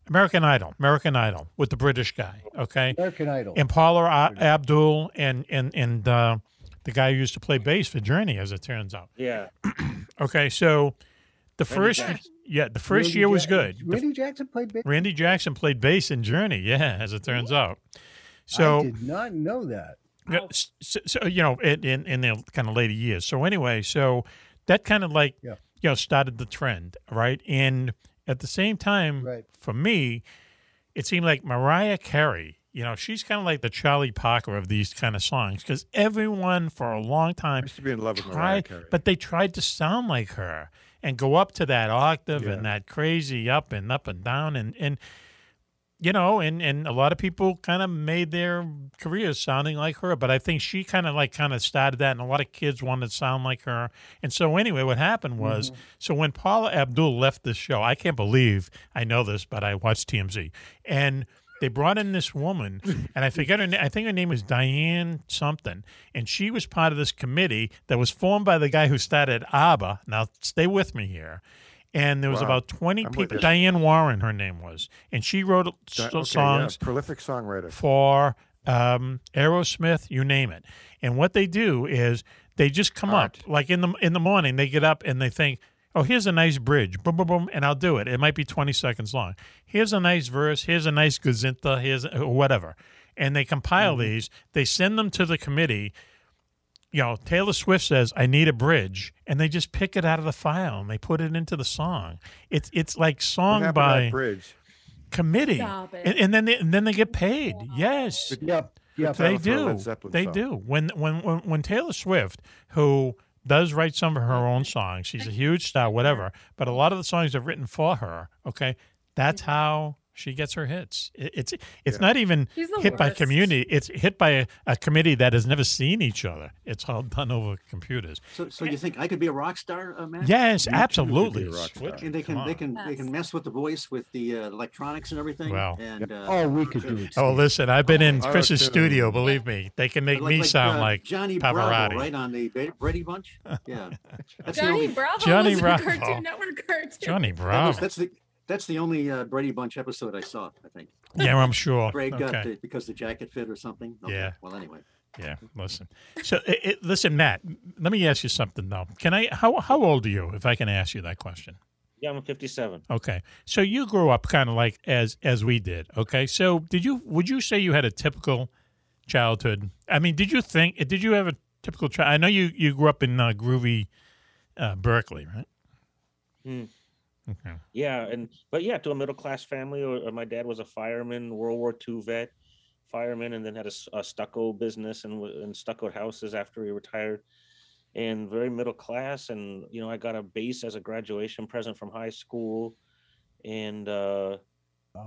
American Idol with the British guy, okay? American Idol. And Paula Abdul and the guy who used to play bass for Journey, as it turns out. Yeah. Okay, so the first year was good. Randy Jackson played bass in Journey, yeah, as it turns out. So I did not know that. So you know, in the kind of later years. So anyway, so that kind of like, yeah. you know, started the trend, right? And at the same time, right. for me, it seemed like Mariah Carey, you know, she's kind of like the Charlie Parker of these kind of songs because everyone for a long time used to be in love with Mariah Carey. But they tried to sound like her and go up to that octave yeah. and that crazy up and down. And you know, and a lot of people kind of made their careers sounding like her. But I think she kind of started that, and a lot of kids wanted to sound like her. And so anyway, what happened was, mm-hmm. so when Paula Abdul left the show, I can't believe I know this, but I watched TMZ. And they brought in this woman, and I forget her name. I think her name was Diane something, and she was part of this committee that was formed by the guy who started ABBA. Now, stay with me here. And there was about 20 people. Diane Warren, her name was. And she wrote songs. Yeah. Prolific songwriter. For Aerosmith, you name it. And what they do is they just come up. Like in the morning, they get up and they think, oh, here's a nice bridge. Boom, boom, boom. And I'll do it. It might be 20 seconds long. Here's a nice verse. Here's a nice gazinta. Here's whatever. And they compile mm-hmm. these. They send them to the committee. You know, Taylor Swift says, I need a bridge, and they just pick it out of the file and they put it into the song. It's like song by bridge committee. And then they get paid. Wow. Yes. Yep. They do. They do. When Taylor Swift, who does write some of her own songs, she's a huge star, whatever, but a lot of the songs are written for her, okay? That's how she gets her hits. It's yeah. not even hit worst. By community. It's hit by a committee that has never seen each other. It's all done over computers. So you think I could be a rock star, Matt? Yes, you absolutely. And they can mess with the voice, with the electronics and everything. Wow. And we could do it. Oh, listen, I've been in Chris's studio. Believe me, they can make me sound like Johnny Pavarotti, Bravo, right on the Brady Bunch. Yeah, that's Johnny Bravo. Cartoon Network cartoon. Johnny Bravo. That's the only Brady Bunch episode I saw, I think. Yeah, I'm sure. Greg got it because the jacket fit or something. Okay. Yeah. Well, anyway. Yeah. Listen. So, listen, Matt. Let me ask you something though. Can I? How old are you? If I can ask you that question. Yeah, I'm 57. Okay. So you grew up kind of like as we did. Okay. So would you say you had a typical childhood? I mean, did you have a typical childhood? I know you grew up in groovy Berklee, right? Hmm. Okay. Yeah, but to a middle class family. Or my dad was a fireman, World War II vet, fireman, and then had a stucco business and stuccoed houses after he retired. And very middle class. And you know, I got a bass as a graduation present from high school. And I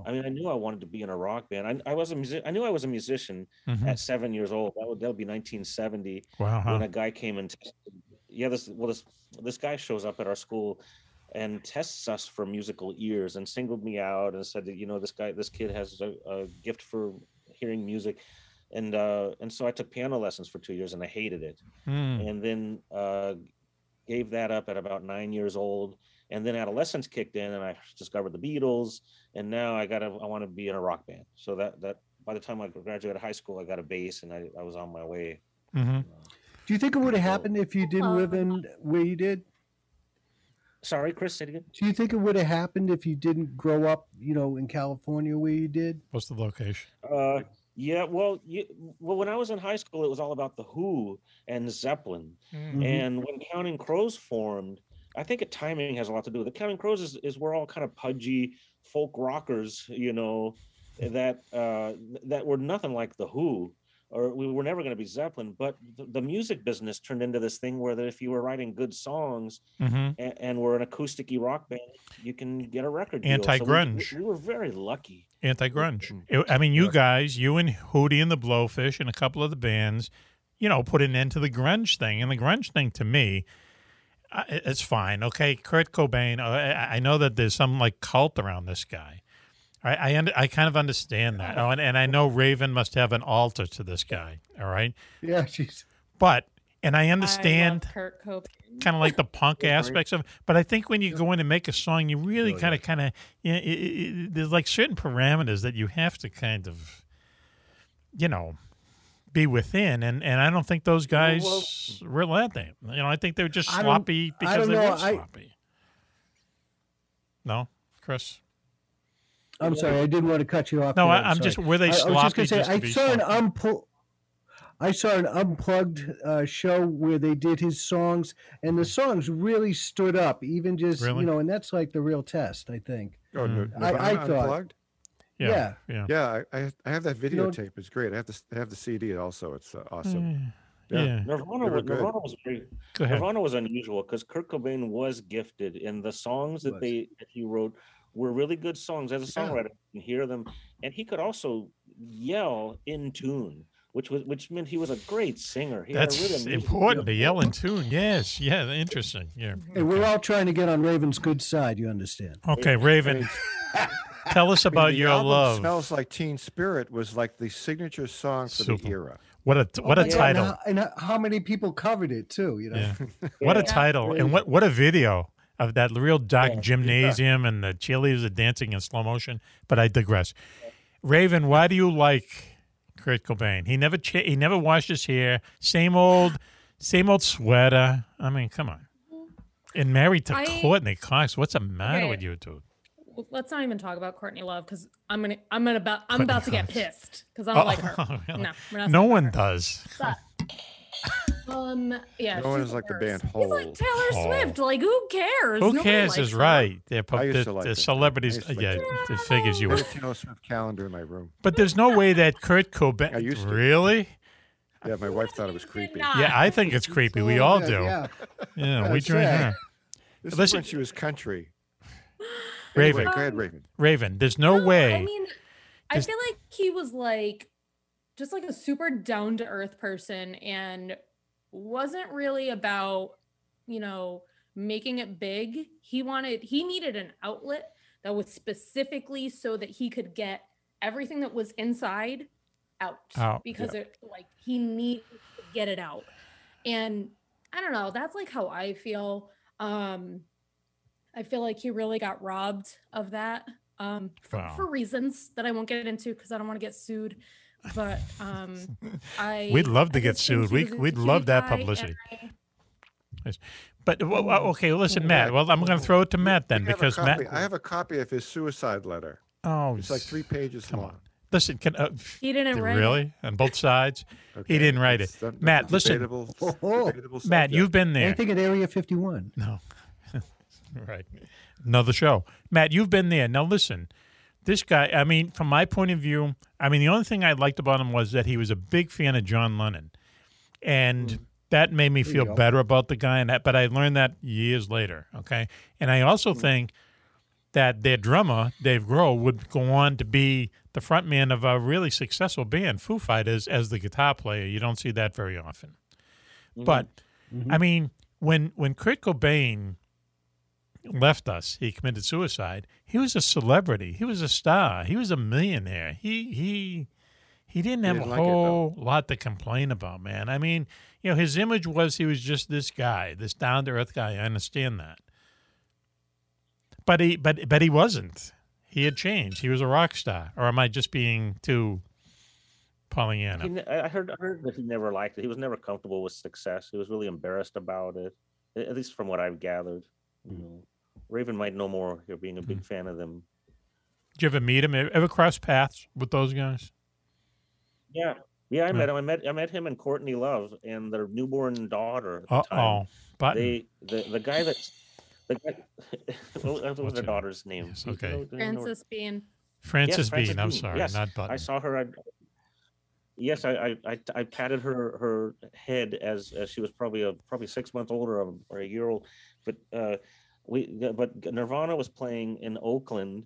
mean, I knew I wanted to be in a rock band. I knew I was a musician mm-hmm. at 7 years old. That would be 1970. Wow. When a guy came and tested. Yeah, this guy shows up at our school and tests us for musical ears and singled me out and said that, you know, this kid has a gift for hearing music. And so I took piano lessons for 2 years and I hated it. Mm. And then gave that up at about 9 years old. And then adolescence kicked in and I discovered the Beatles. And now I want to be in a rock band. So that by the time I graduated high school, I got a bass and I was on my way. Mm-hmm. Do you think it would have happened if you didn't live in where you did? Sorry, Chris, say it again. Do you think it would have happened if you didn't grow up, you know, in California where you did? What's the location? Yeah, well, when I was in high school, it was all about The Who and Zeppelin. Mm-hmm. And when Counting Crows formed, I think timing has a lot to do with it. Counting Crows is we're all kind of pudgy folk rockers, you know, that were nothing like The Who. Or we were never going to be Zeppelin, but the music business turned into this thing where that if you were writing good songs mm-hmm. and were an acoustic-y rock band, you can get a record deal. Anti-grunge. So we were very lucky. Anti-grunge. I mean, you guys, you and Hootie and the Blowfish and a couple of the bands, you know, put an end to the grunge thing. And the grunge thing to me, It's fine. Okay, Kurt Cobain, I know that there's some like cult around this guy. I kind of understand that. Oh, and I know Raven must have an altar to this guy, all right? Yeah, she's... But, and I understand Kurt Cobain, kind of like the punk aspects of it, but I think when you go in and make a song, you really kind of, you know, there's like certain parameters that you have to kind of, you know, be within, and I don't think those guys were let them. You know, I think they were just sloppy because they were sloppy. No, Chris? I'm sorry, I didn't want to cut you off. No, I'm just, were they sloppy? I saw an Unplugged show where they did his songs, and the songs really stood up, even just, you know, and that's like the real test, I think. Oh, I thought. Unplugged? Yeah. I have that videotape. You know, it's great. I have the CD also. It's awesome. Yeah. Nirvana was unusual because Kurt Cobain was gifted, and the songs that he wrote were really good songs. As a songwriter, you can hear them, and he could also yell in tune, which meant he was a great singer. That's important to yell in tune. Yes. Yeah. Interesting. Yeah. Hey, we're all trying to get on Raven's good side. You understand? Okay, Raven. Tell us about your love. Smells Like Teen Spirit was like the signature song for the era. What a title! And how many people covered it too? You know, what a title, and what a video of that real dark gymnasium and the cheerleaders are dancing in slow motion. But I digress. Raven, why do you like Kurt Cobain? He never washed his hair. Same old sweater. I mean, come on. And married to Courtney Cox. What's the matter with you, dude? Let's not even talk about Courtney Love because I'm about to get pissed because I don't like her. Really? No, we're not no one her. Does. But, no one is like the band whole. He's like Taylor Swift. Like who cares? Who cares is right. They're celebrities. Yeah, it figures you. I have a Taylor Swift calendar in my room. But there's no way that Kurt Cobain. I used to. Really? Yeah, my wife thought it was creepy. Yeah, I think it's creepy. We all do. Yeah, we join her. This is when she was country. Raven, go ahead, Raven, there's no way. I mean, I feel like he was like, just like a super down to earth person and wasn't really about, you know, making it big. He needed an outlet that was specifically so that he could get everything that was inside out because it like he needed to get it out. And I don't know, that's like how I feel. I feel like he really got robbed of that for reasons that I won't get into because I don't want to get sued. But we'd love to get sued. We'd love that publicity. But okay, listen, Matt. Well, I'm going to throw it to Matt then because I have a copy of his suicide letter. Oh, it's like 3 pages long. Listen, he didn't write it. Really? On both sides? Okay. He didn't write it. Matt, listen. Debatable Matt, you've been there. Anything at Area 51? No. Right. Another show. Matt, you've been there. Now, listen, this guy, I mean, from my point of view, I mean, the only thing I liked about him was that he was a big fan of John Lennon. And that made me feel better about the guy. But I learned that years later, okay? And I also think that their drummer, Dave Grohl, would go on to be the front man of a really successful band, Foo Fighters, as the guitar player. You don't see that very often. Mm-hmm. But, I mean, when Kurt Cobain left us, he committed suicide. He was a celebrity. He was a star. He was a millionaire. He didn't have a whole lot to complain about, man. I mean, you know, his image was he was just this guy, this down-to-earth guy. I understand that. But he wasn't. He had changed. He was a rock star. Or am I just being too Pollyanna? I heard that he never liked it. He was never comfortable with success. He was really embarrassed about it, at least from what I've gathered. You know. Raven might know more. You're being a big fan of them. Did you ever meet him? Ever cross paths with those guys? Yeah, I met him. I met him and Courtney Love and their newborn daughter. Oh, but the guy that what was their daughter's name? Yes, okay, Frances Bean. Frances Bean. I'm sorry, yes. Not Button. I saw her. I patted her head as she was probably 6 months older or a year old. But Nirvana was playing in Oakland,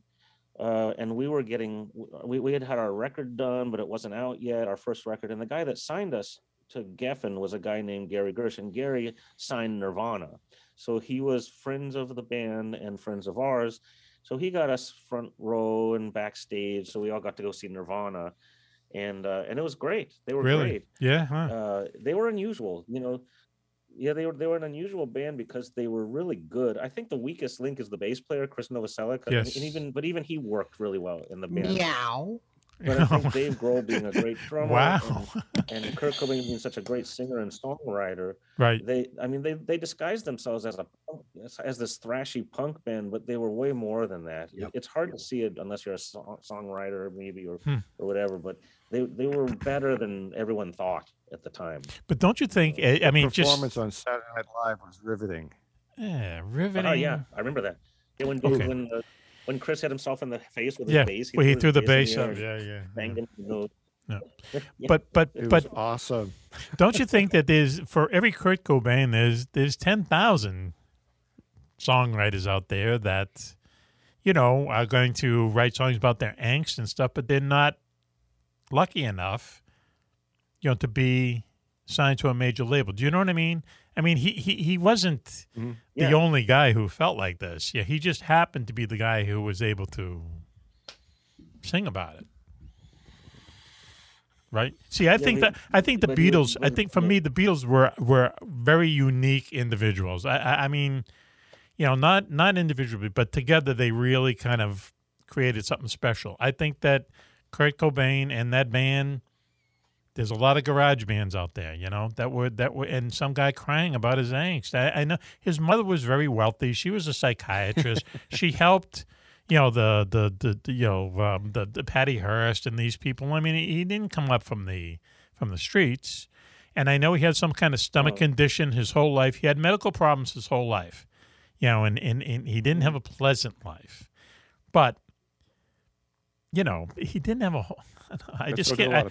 and we were getting we had our record done, but it wasn't out yet, our first record. And the guy that signed us to Geffen was a guy named Gary Gersh, and Gary signed Nirvana. So he was friends of the band and friends of ours. So he got us front row and backstage. So we all got to go see Nirvana, and it was great. They were great. Yeah. Huh. They were unusual, you know. Yeah, they were an unusual band because they were really good. I think the weakest link is the bass player, Chris Novoselic. Yes. But even he worked really well in the band. Meow. But I think Dave Grohl being a great drummer, wow, and Kurt Cobain being such a great singer and songwriter, right? They disguised themselves as this thrashy punk band, but they were way more than that. Yep. It's hard to see it unless you're a songwriter, maybe, or whatever. But they were better than everyone thought at the time. But don't you think? Performance on Saturday Night Live was riveting. Yeah, riveting. Oh yeah, I remember that. Yeah, when Chris hit himself in the face with his bass, he threw the bass up. Banged him. No. But awesome. Don't you think that there's, for every Kurt Cobain, there's 10,000 songwriters out there that, you know, are going to write songs about their angst and stuff, but they're not lucky enough, you know, to be signed to a major label. Do you know what I mean? I mean, he wasn't the only guy who felt like this. Yeah, he just happened to be the guy who was able to sing about it, right? See, I think the Beatles were very unique individuals. Not individually, but together they really kind of created something special. I think that Kurt Cobain and that band. There's a lot of garage bands out there, you know, that were, and some guy crying about his angst. I know his mother was very wealthy. She was a psychiatrist. She helped, you know, the Patty Hearst and these people. I mean, he didn't come up from the streets, and I know he had some kind of stomach condition his whole life. He had medical problems his whole life, you know, and he didn't have a pleasant life, but. You know, he didn't have a whole. A lot of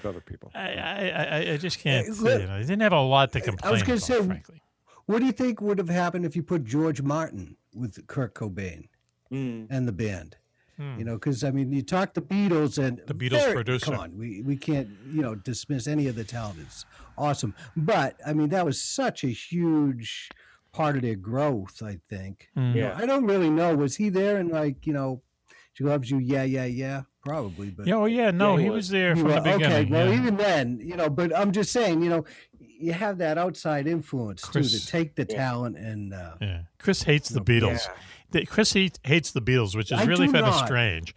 other people. I just can't. You know, he didn't have a lot to complain about. I was going to say, frankly, what do you think would have happened if you put George Martin with Kurt Cobain and the band? You know, because I mean, you talk the Beatles and the Beatles producer. Come on, we can't dismiss any of the talent. It's awesome, but I mean, that was such a huge part of their growth. I think. Yeah. You know, I don't really know. Was he there and like She Loves You? Yeah. Probably, but he was there from the beginning. Okay, well, even then, but I'm just saying, you have that outside influence too to take the talent and. Chris hates the Beatles. Yeah. Chris hates the Beatles, which is really kind of strange.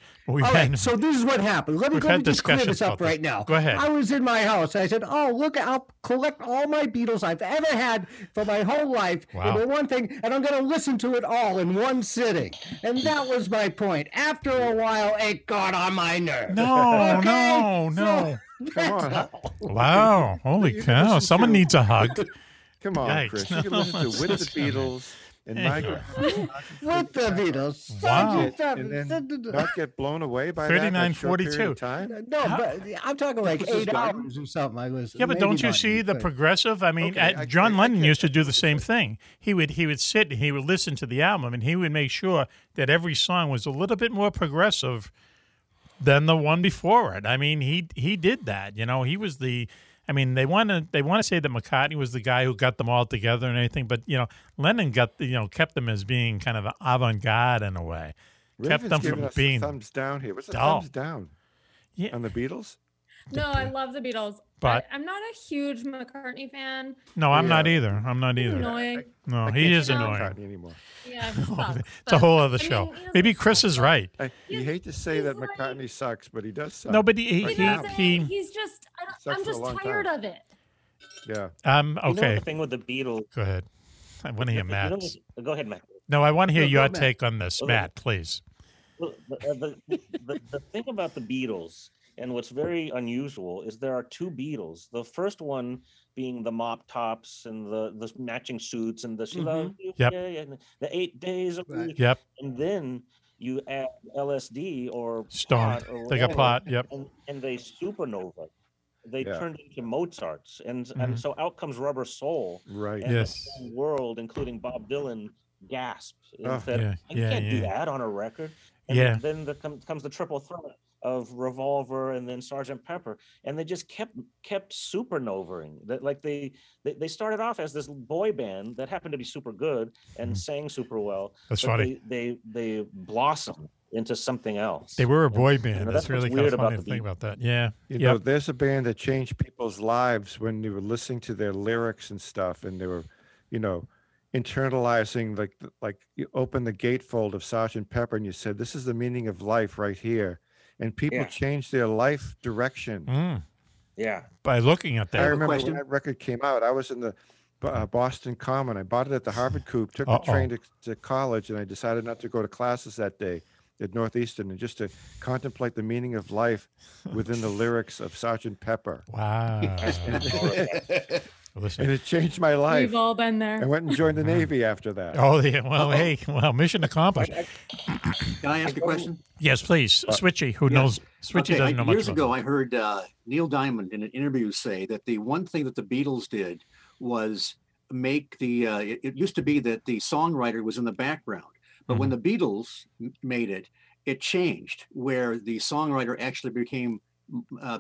So this is what happened. Let me just clear this up right now. Go ahead. I was in my house. I said, "Oh, look, I'll collect all my Beatles I've ever had for my whole life into one thing, and I'm going to listen to it all in one sitting." And that was my point. After a while, it got on my nerve. No. Come on. Wow. Holy cow. Someone needs a hug. Come on, yikes, Chris. You can listen to With the Beatles and Michael. With the Beatles. Wow. And not get blown away by 39:42. No, but I'm talking like 8 hours or something. Yeah, but don't you see the progressive? I mean, John Lennon used to do the same thing. He would sit and he would listen to the album, and he would make sure that every song was a little bit more progressive than the one before it. I mean, he did that. You know, he was the. I mean, they want to say that McCartney was the guy who got them all together and everything, but Lennon kept them as being kind of avant-garde in a way. Raven's kept them from being thumbs down here. What's the thumbs down? Yeah. On the Beatles? No, I love the Beatles, but I'm not a huge McCartney fan. No, I'm not either. Annoying. No, he is annoying. McCartney anymore. Yeah, he sucks, it's a whole other show. Maybe Chris is right. You hate to say that McCartney sucks, but he does suck. No, but he's just. I'm just tired of it. Yeah. Okay. The thing with the Beatles. Go ahead. I want to hear Matt's. Go ahead, Matt. No, I want to hear your take on this, Matt. Please. The thing about the Beatles. And what's very unusual is there are two Beatles. The first one being the mop tops and the matching suits and the she loves you, and the 8 days a week. Yep. And then you add LSD or Stone. They got pot. Yep. And they supernova. They turned into Mozarts, and so out comes Rubber Soul. Right. And the world, including Bob Dylan, gasped. And said, I can't do that on a record. And then comes the triple threat. of Revolver and then Sgt. Pepper, and they just kept supernovaing. That like they started off as this boy band that happened to be super good and sang super well. That's funny. They blossomed into something else. They were a boy band. You know, that's really kind of funny to think about that. Yeah. You know, there's a band that changed people's lives when they were listening to their lyrics and stuff, and they were, you know, internalizing, like you open the gatefold of Sgt. Pepper and you said, this is the meaning of life right here. And people changed their life direction. Mm. Yeah. By looking at that. I remember when that record came out, I was in the Boston Common. I bought it at the Harvard Coop, took a train to college, and I decided not to go to classes that day at Northeastern, and just to contemplate the meaning of life within the lyrics of Sgt. Pepper. Wow. And it changed my life. We've all been there. I went and joined the Navy after that. Oh, yeah. Well, hey, well, mission accomplished. Can I ask a question? Yes, please. Switchy, who knows? Switchy doesn't know much. Years ago, I heard Neil Diamond in an interview say that the one thing that the Beatles did was make the, it used to be that the songwriter was in the background. But when the Beatles made it, it changed where the songwriter actually became,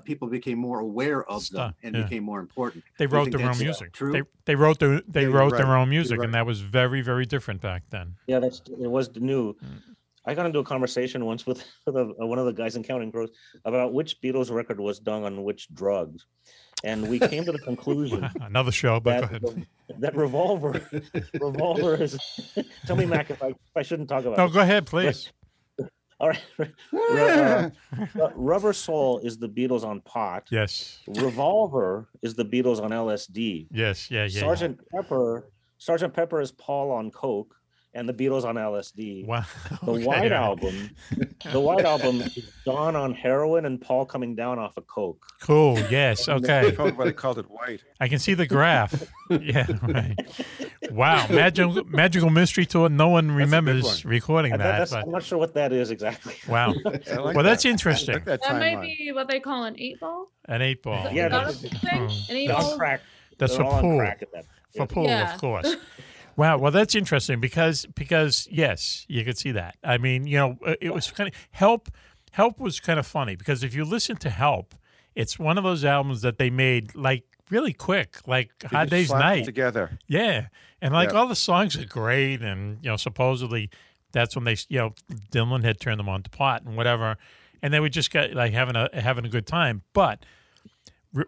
people became more aware of them and became more important. They wrote their own music. True. They wrote their own music, and that was very, very different back then. Yeah, it was new. I got into a conversation once with one of the guys in Counting Crows about which Beatles record was done on which drugs. And we came to the conclusion. Another show, but go ahead. That Revolver is. Tell me, Mac, if I shouldn't talk about it. No, go ahead, please. All right. Rubber Soul is the Beatles on pot. Yes. Revolver is the Beatles on LSD. Yes, yeah. Sgt. Pepper is Paul on coke, and the Beatles on LSD. Wow. The White Album. The White Album is John on heroin and Paul coming down off of coke. Cool. Yes. Okay. Probably why they called it white. I can see the graph. Yeah. Right. Wow. Magical Mystery Tour. No one remembers recording that. I'm not sure what that is exactly. Wow. That's interesting. That might be what they call an 8-ball. An 8-ball. Yeah. An 8-ball. That's for pool. For pool, of course. Wow. Well, that's interesting because yes, you could see that. I mean, you know, it was kind of Help. Help was kind of funny because if you listen to Help, it's one of those albums that they made like really quick, like Hard Day's Night together. Yeah, and like all the songs are great, and you know, supposedly that's when they, you know, Dylan had turned them on to pot and whatever, and they were just like having a good time, but.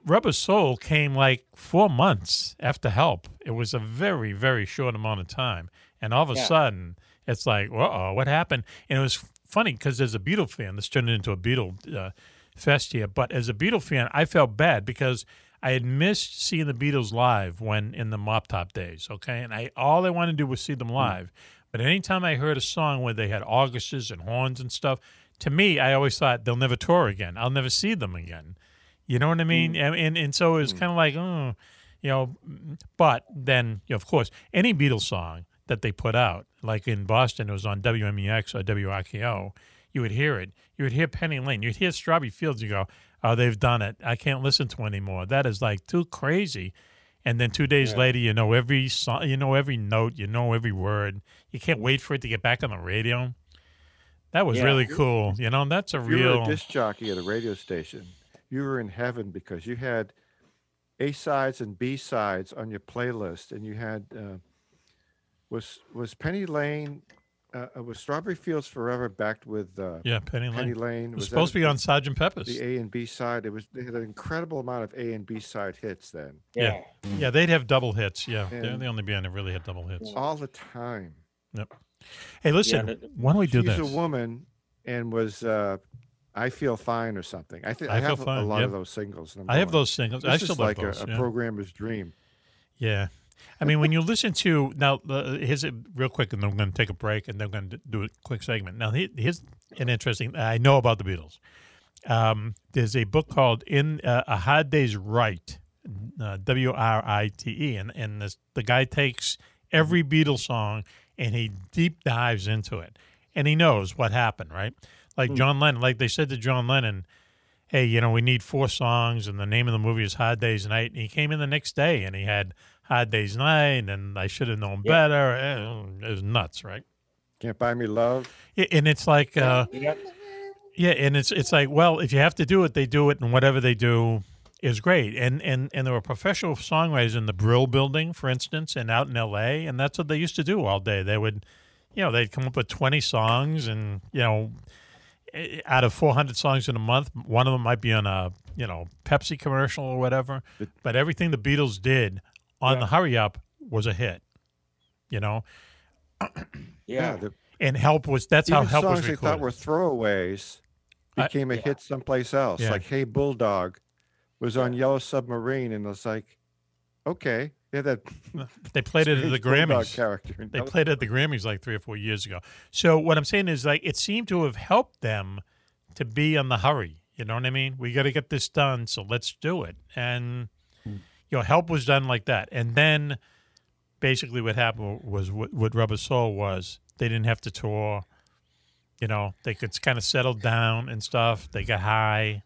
Rubber Soul came like 4 months after Help. It was a very, very short amount of time. And all of a sudden, it's like, uh-oh, what happened? And it was funny because as a Beatle fan, this turned into a Beatle fest here, but as a Beatle fan, I felt bad because I had missed seeing the Beatles live when in the Mop Top days, okay? And all I wanted to do was see them live. But anytime I heard a song where they had augustes and horns and stuff, to me, I always thought, they'll never tour again. I'll never see them again. You know what I mean? And so it was kind of like, you know, but then, you know, of course, any Beatles song that they put out, like in Boston, it was on WMEX or WRKO, you would hear it. You would hear Penny Lane. You'd hear Strawberry Fields. You go, oh, they've done it. I can't listen to it anymore. That is like too crazy. And then 2 days later, you know every song, you know every note, you know every word. You can't wait for it to get back on the radio. That was really cool. You know, that's a real. You were a disc jockey at a radio station. You were in heaven because you had A-sides and B-sides on your playlist, and you had was Penny Lane was Strawberry Fields Forever backed with Penny Lane. It was supposed to be on Sgt. Pepper's. The A and B side. They had an incredible amount of A and B side hits then. Yeah, yeah, they'd have double hits. Yeah, they're the only band that really had double hits all the time. Yep. Hey, listen, why don't we do this? She's a woman and was. I Feel Fine or something. I think I have a lot of those singles. I have those singles. I still like those. A programmer's dream. Yeah. I mean, when you listen to, now, here's it real quick, and then we're going to take a break, and then we're going to do a quick segment. Now, here's an interesting, I know about the Beatles. There's a book called A Hard Day's Right, W-R-I-T-E, and the guy takes every Beatles song, and he deep dives into it, and he knows what happened, right? Like John Lennon, like they said to John Lennon, hey, you know, we need 4 songs, and the name of the movie is Hard Day's Night. And he came in the next day, and he had Hard Day's Night, and I Should Have Known Better. It was nuts, right? Can't Buy Me Love. And it's like, Yeah, and it's like, well, if you have to do it, they do it, and whatever they do is great. And there were professional songwriters in the Brill Building, for instance, and out in L.A., and that's what they used to do all day. They would, you know, they'd come up with 20 songs, and, you know, out of 400 songs in a month, one of them might be on a, you know, Pepsi commercial or whatever. But everything the Beatles did on the Hurry Up was a hit, you know? Yeah. And Help was, that's how Help was recorded. Songs they thought were throwaways became a hit someplace else. Yeah. Like Hey Bulldog was on Yellow Submarine, and it's like, okay. Yeah, that they played it at the Grammys. They played it at the Grammys like 3 or 4 years ago. So what I'm saying is, like, it seemed to have helped them to be on the hurry. You know what I mean? We got to get this done, so let's do it. And you know, Help was done like that. And then basically what happened was what Rubber Soul was. They didn't have to tour. You know, they could kind of settle down and stuff. They got high.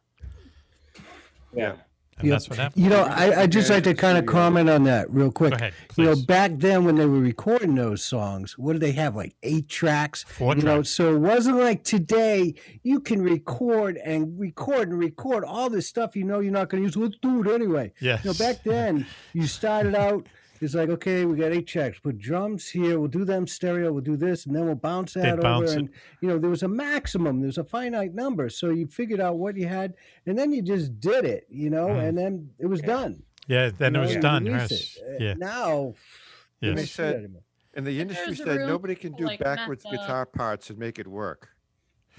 Yeah. And that's what happened. You know, I'd just like to kind of comment on that real quick. Go ahead, you know, back then when they were recording those songs, what did they have, like 8 tracks? 4 tracks. You know, so it wasn't like today you can record and record and record all this stuff you know you're not going to use. Let's do it anyway. Yes. You know, back then you started out. It's like, okay, we got 8 tracks. Put drums here. We'll do them stereo. We'll do this, and then we'll bounce that over. And you know, there was a maximum. There's a finite number. So you figured out what you had, and then you just did it. You know, and then it was done. Yeah, then it was done. Yeah. Now, they said, and the industry said nobody can do backwards guitar parts and make it work.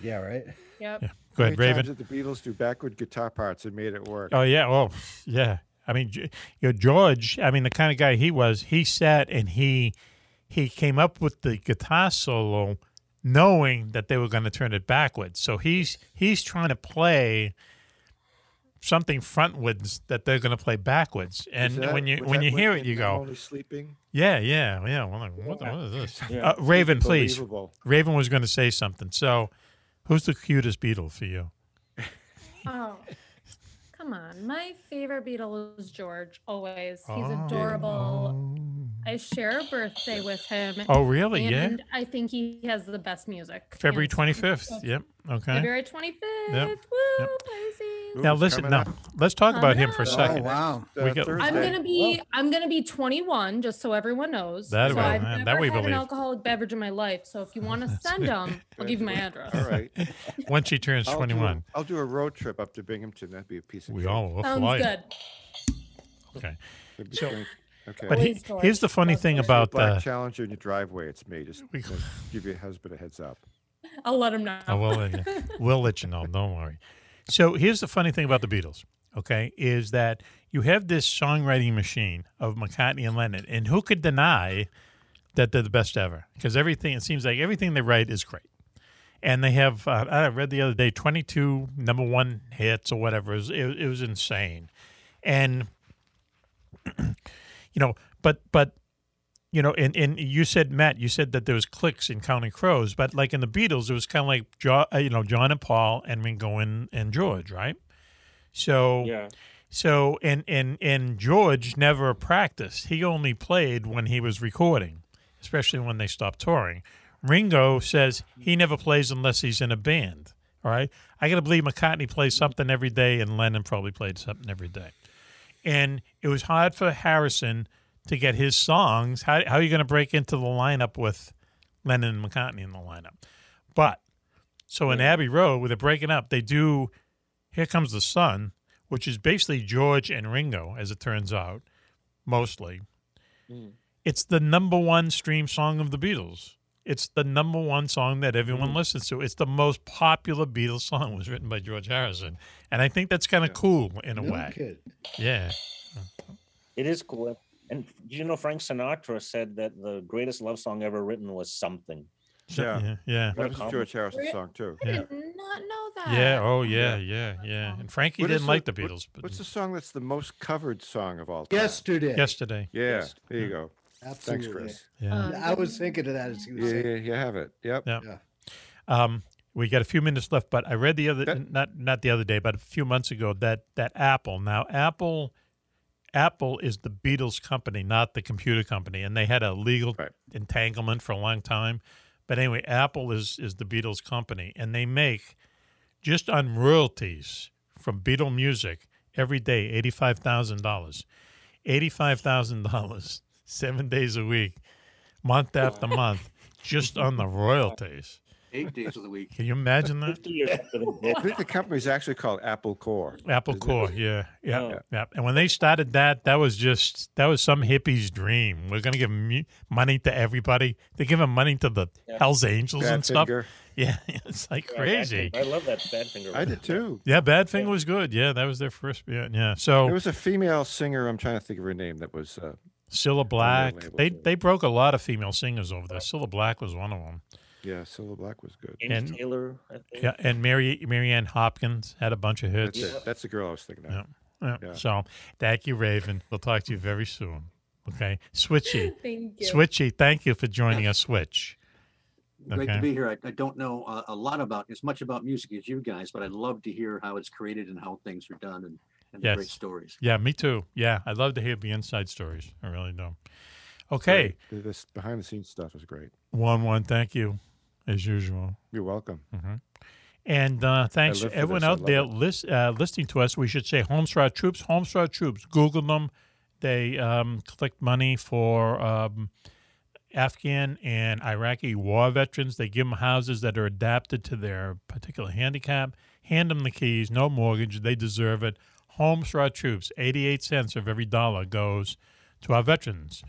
Yeah. Right. Yep. Yeah. Go ahead, Raven. How many times did the Beatles do backward guitar parts and made it work? Oh yeah. Oh yeah. I mean, you know, George, I mean, the kind of guy he was, he sat and he came up with the guitar solo knowing that they were going to turn it backwards. So he's trying to play something frontwards that they're going to play backwards. And when you hear it, you go, only sleeping? Yeah. Well, like, what is this? Yeah. Raven, please. Raven was going to say something. So who's the cutest Beatle for you? Oh. Come on. My favorite Beatle is George, always. He's adorable. Yeah. I share a birthday with him. Oh, really? And I think he has the best music. February 25th. So, yep. Okay. February 25th. Yep. Woo, crazy. Now, listen, let's talk about him for a second. Oh, wow. I'm going to be 21, just so everyone knows. I've never had an alcoholic beverage in my life, so if you want to send them, I'll give you my address. All right. Once she turns 21. I'll do a road trip up to Binghamton. That'd be a piece of cake. We all will fly. Sounds good. Okay. Okay. But here's the funny thing about the black Challenger in your driveway. It's me. Just give your husband a heads up. I'll let him know. We'll let you know. Don't worry. So here's the funny thing about the Beatles, okay, is that you have this songwriting machine of McCartney and Lennon, and who could deny that they're the best ever? Because it seems like everything they write is great. And they have, I read the other day, 22 number one hits or whatever. It was insane. And, you know, but. You know, and you said, Matt, you said that there was clicks in Counting Crows, but like in the Beatles, it was kind of like, John and Paul and Ringo and George, right? So, and George never practiced. He only played when he was recording, especially when they stopped touring. Ringo says he never plays unless he's in a band, all right? I got to believe McCartney plays something every day, and Lennon probably played something every day. And it was hard for Harrison to get his songs. How are you going to break into the lineup with Lennon and McCartney in the lineup? But so in Abbey Road, where they're breaking up, they do Here Comes the Sun, which is basically George and Ringo, as it turns out, mostly. Mm. It's the number one stream song of the Beatles. It's the number one song that everyone listens to. It's the most popular Beatles song. It was written by George Harrison. And I think that's kind of cool in a way. Kid. Yeah. It is cool. And you know, Frank Sinatra said that the greatest love song ever written was Something. Yeah. That was a George Harrison song too. I did not know that. Yeah. Oh, yeah. And Frankie didn't like the Beatles. But what's the song that's the most covered song of all time? Yesterday. Yeah. There you go. Absolutely. Thanks, Chris. Yeah. I was thinking of that as he was saying. Yeah, you have it. Yep. We got a few minutes left, but I read not the other day, but a few months ago that Apple. Now Apple is the Beatles company, not the computer company, and they had a legal entanglement for a long time. But anyway, Apple is the Beatles company, and they make just on royalties from Beatle music every day, $85,000. $85,000, 7 days a week, month after month, just on the royalties. 8 days of the week. Can you imagine that? I think the company is actually called Apple Corps. Apple Corps, yeah. And when they started that, that was some hippie's dream. We're going to give money to everybody. They're giving money to the Hells Angels and stuff. Yeah, it's like crazy. I love that Badfinger. I did too. Yeah, Badfinger was good. Yeah, that was their first. Yeah. So there was a female singer. I'm trying to think of her name. That was Cilla Black. They broke a lot of female singers over there. Cilla Black was one of them. Yeah, Cilla Black was good. And Taylor, I think. Yeah, and Marianne Hopkins had a bunch of hits. That's the girl I was thinking of. Yeah. So, thank you, Raven. We'll talk to you very soon. Okay, Switchy. Thank you. Switchy, thank you for joining us, Switch. Great to be here. I don't know a lot about as much about music as you guys, but I'd love to hear how it's created and how things are done and the great stories. Yeah, me too. Yeah, I'd love to hear the inside stories. I really do. Okay. So, this behind-the-scenes stuff is great. Juan, thank you, as usual. You're welcome. Mm-hmm. And thanks to everyone out there listening to us. We should say Homes for Our Troops. Homes for Our Troops. Google them. They collect money for Afghan and Iraqi war veterans. They give them houses that are adapted to their particular handicap. Hand them the keys. No mortgage. They deserve it. Homes for Our Troops. 88 cents of every dollar goes to our veterans.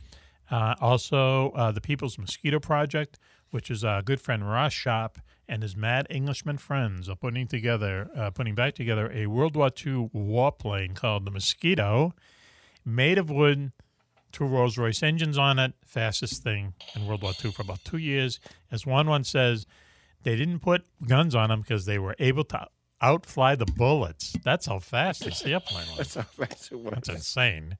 Also, the People's Mosquito Project, which is our good friend Ross Sharp and his Mad Englishman friends are putting back together a World War II warplane called the Mosquito, made of wood, 2 Rolls-Royce engines on it, fastest thing in World War II for about 2 years. As Juan Juan says, they didn't put guns on them because they were able to outfly the bullets. That's how fast this airplane was. That's how fast it was. That's insane.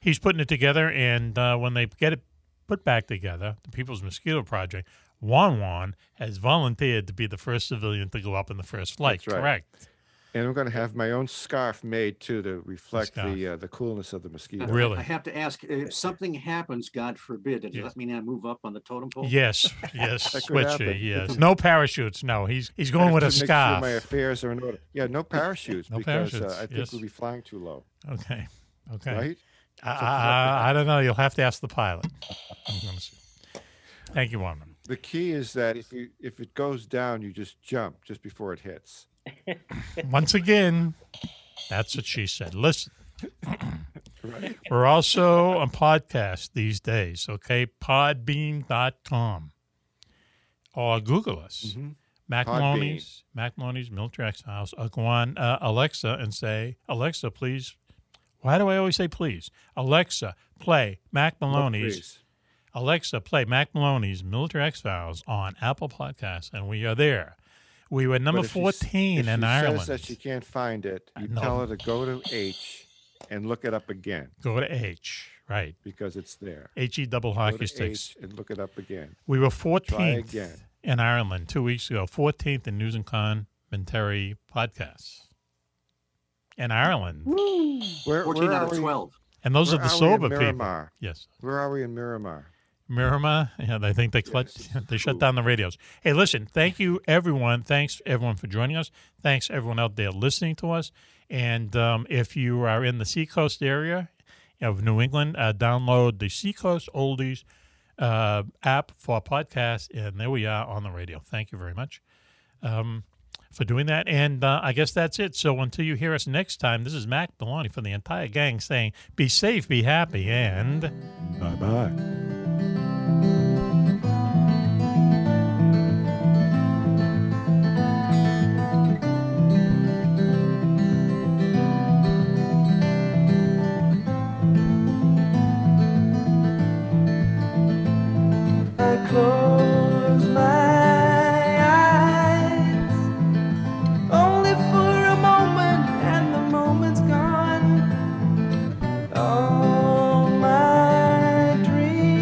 He's putting it together, and when they get it put back together, the People's Mosquito Project, Juan Juan has volunteered to be the first civilian to go up in the first flight. That's right. Correct. And I'm going to have my own scarf made, too, to reflect the coolness of the mosquito. Really? I have to ask, if something happens, God forbid, does that mean I move up on the totem pole? Yes, Switchy, yes. No parachutes, no. He's going with a scarf. Sure my affairs are in order. Yeah, no parachutes, because I think we'll be flying too low. Okay. Right? I don't know. You'll have to ask the pilot. Thank you, Juan. The key is that if it goes down, you just jump just before it hits. Once again, that's what she said. Listen, right. We're also a podcast these days, okay? Podbean.com. Or Google us. Mm-hmm. Mac Maloney's Military Exiles. I'll go on Alexa and say, Alexa, please. Why do I always say please? Alexa, play Mac Maloney's Military Exiles on Apple Podcasts, and we are there. We were number 14 in Ireland. If she says that she can't find it, tell her to go to H and look it up again. Go to H, right. Because it's there. H-E double hockey sticks. H and look it up again. We were 14th in Ireland 2 weeks ago, 14th in News and Commentary Podcasts. In Ireland. Woo! 14 out of 12. And those are the sober people. Yes. Where are we in Miramar? Yeah, I think they shut down the radios. Hey, listen, thank you, everyone. Thanks, everyone, for joining us. Thanks, everyone out there listening to us. And if you are in the Seacoast area of New England, download the Seacoast Oldies app for podcasts. And there we are on the radio. Thank you very much. For doing that, and I guess that's it. So until you hear us next time, this is Mac Maloney from the entire gang saying, be safe, be happy, and bye-bye. I close my eyes. All my dreams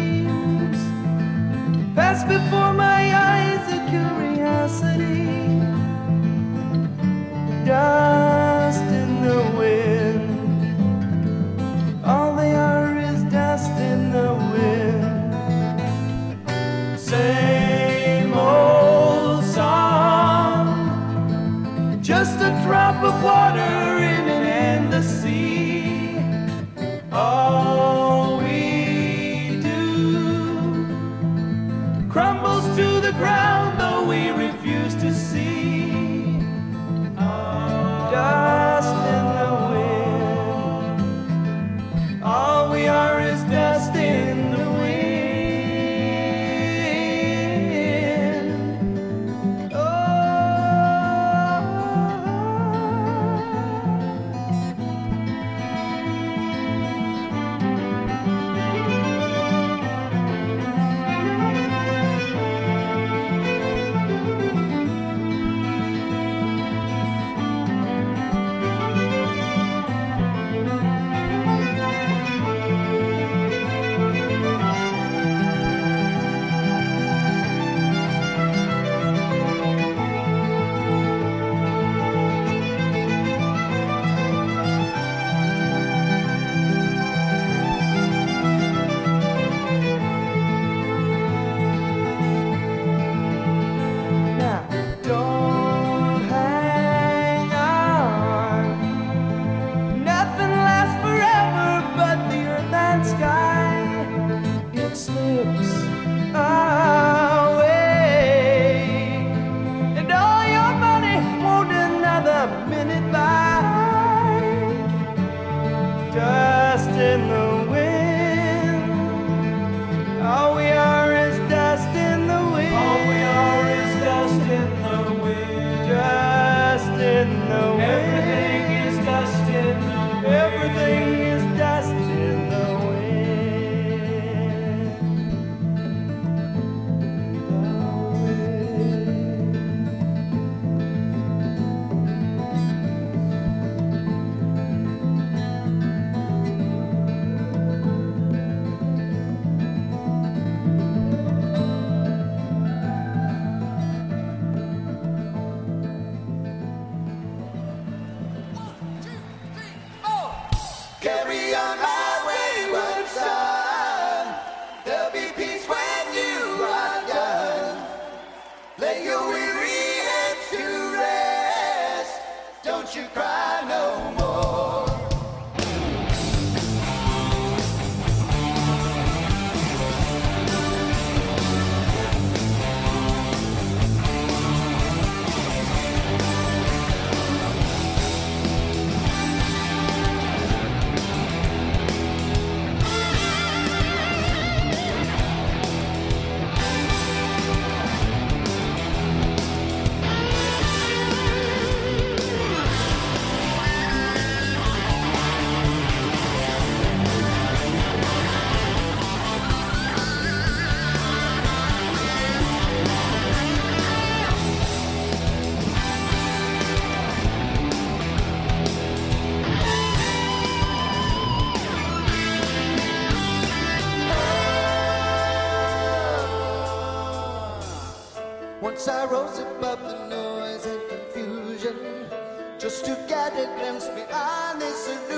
once I rose above the noise and confusion, just to get a glimpse behind this illusion.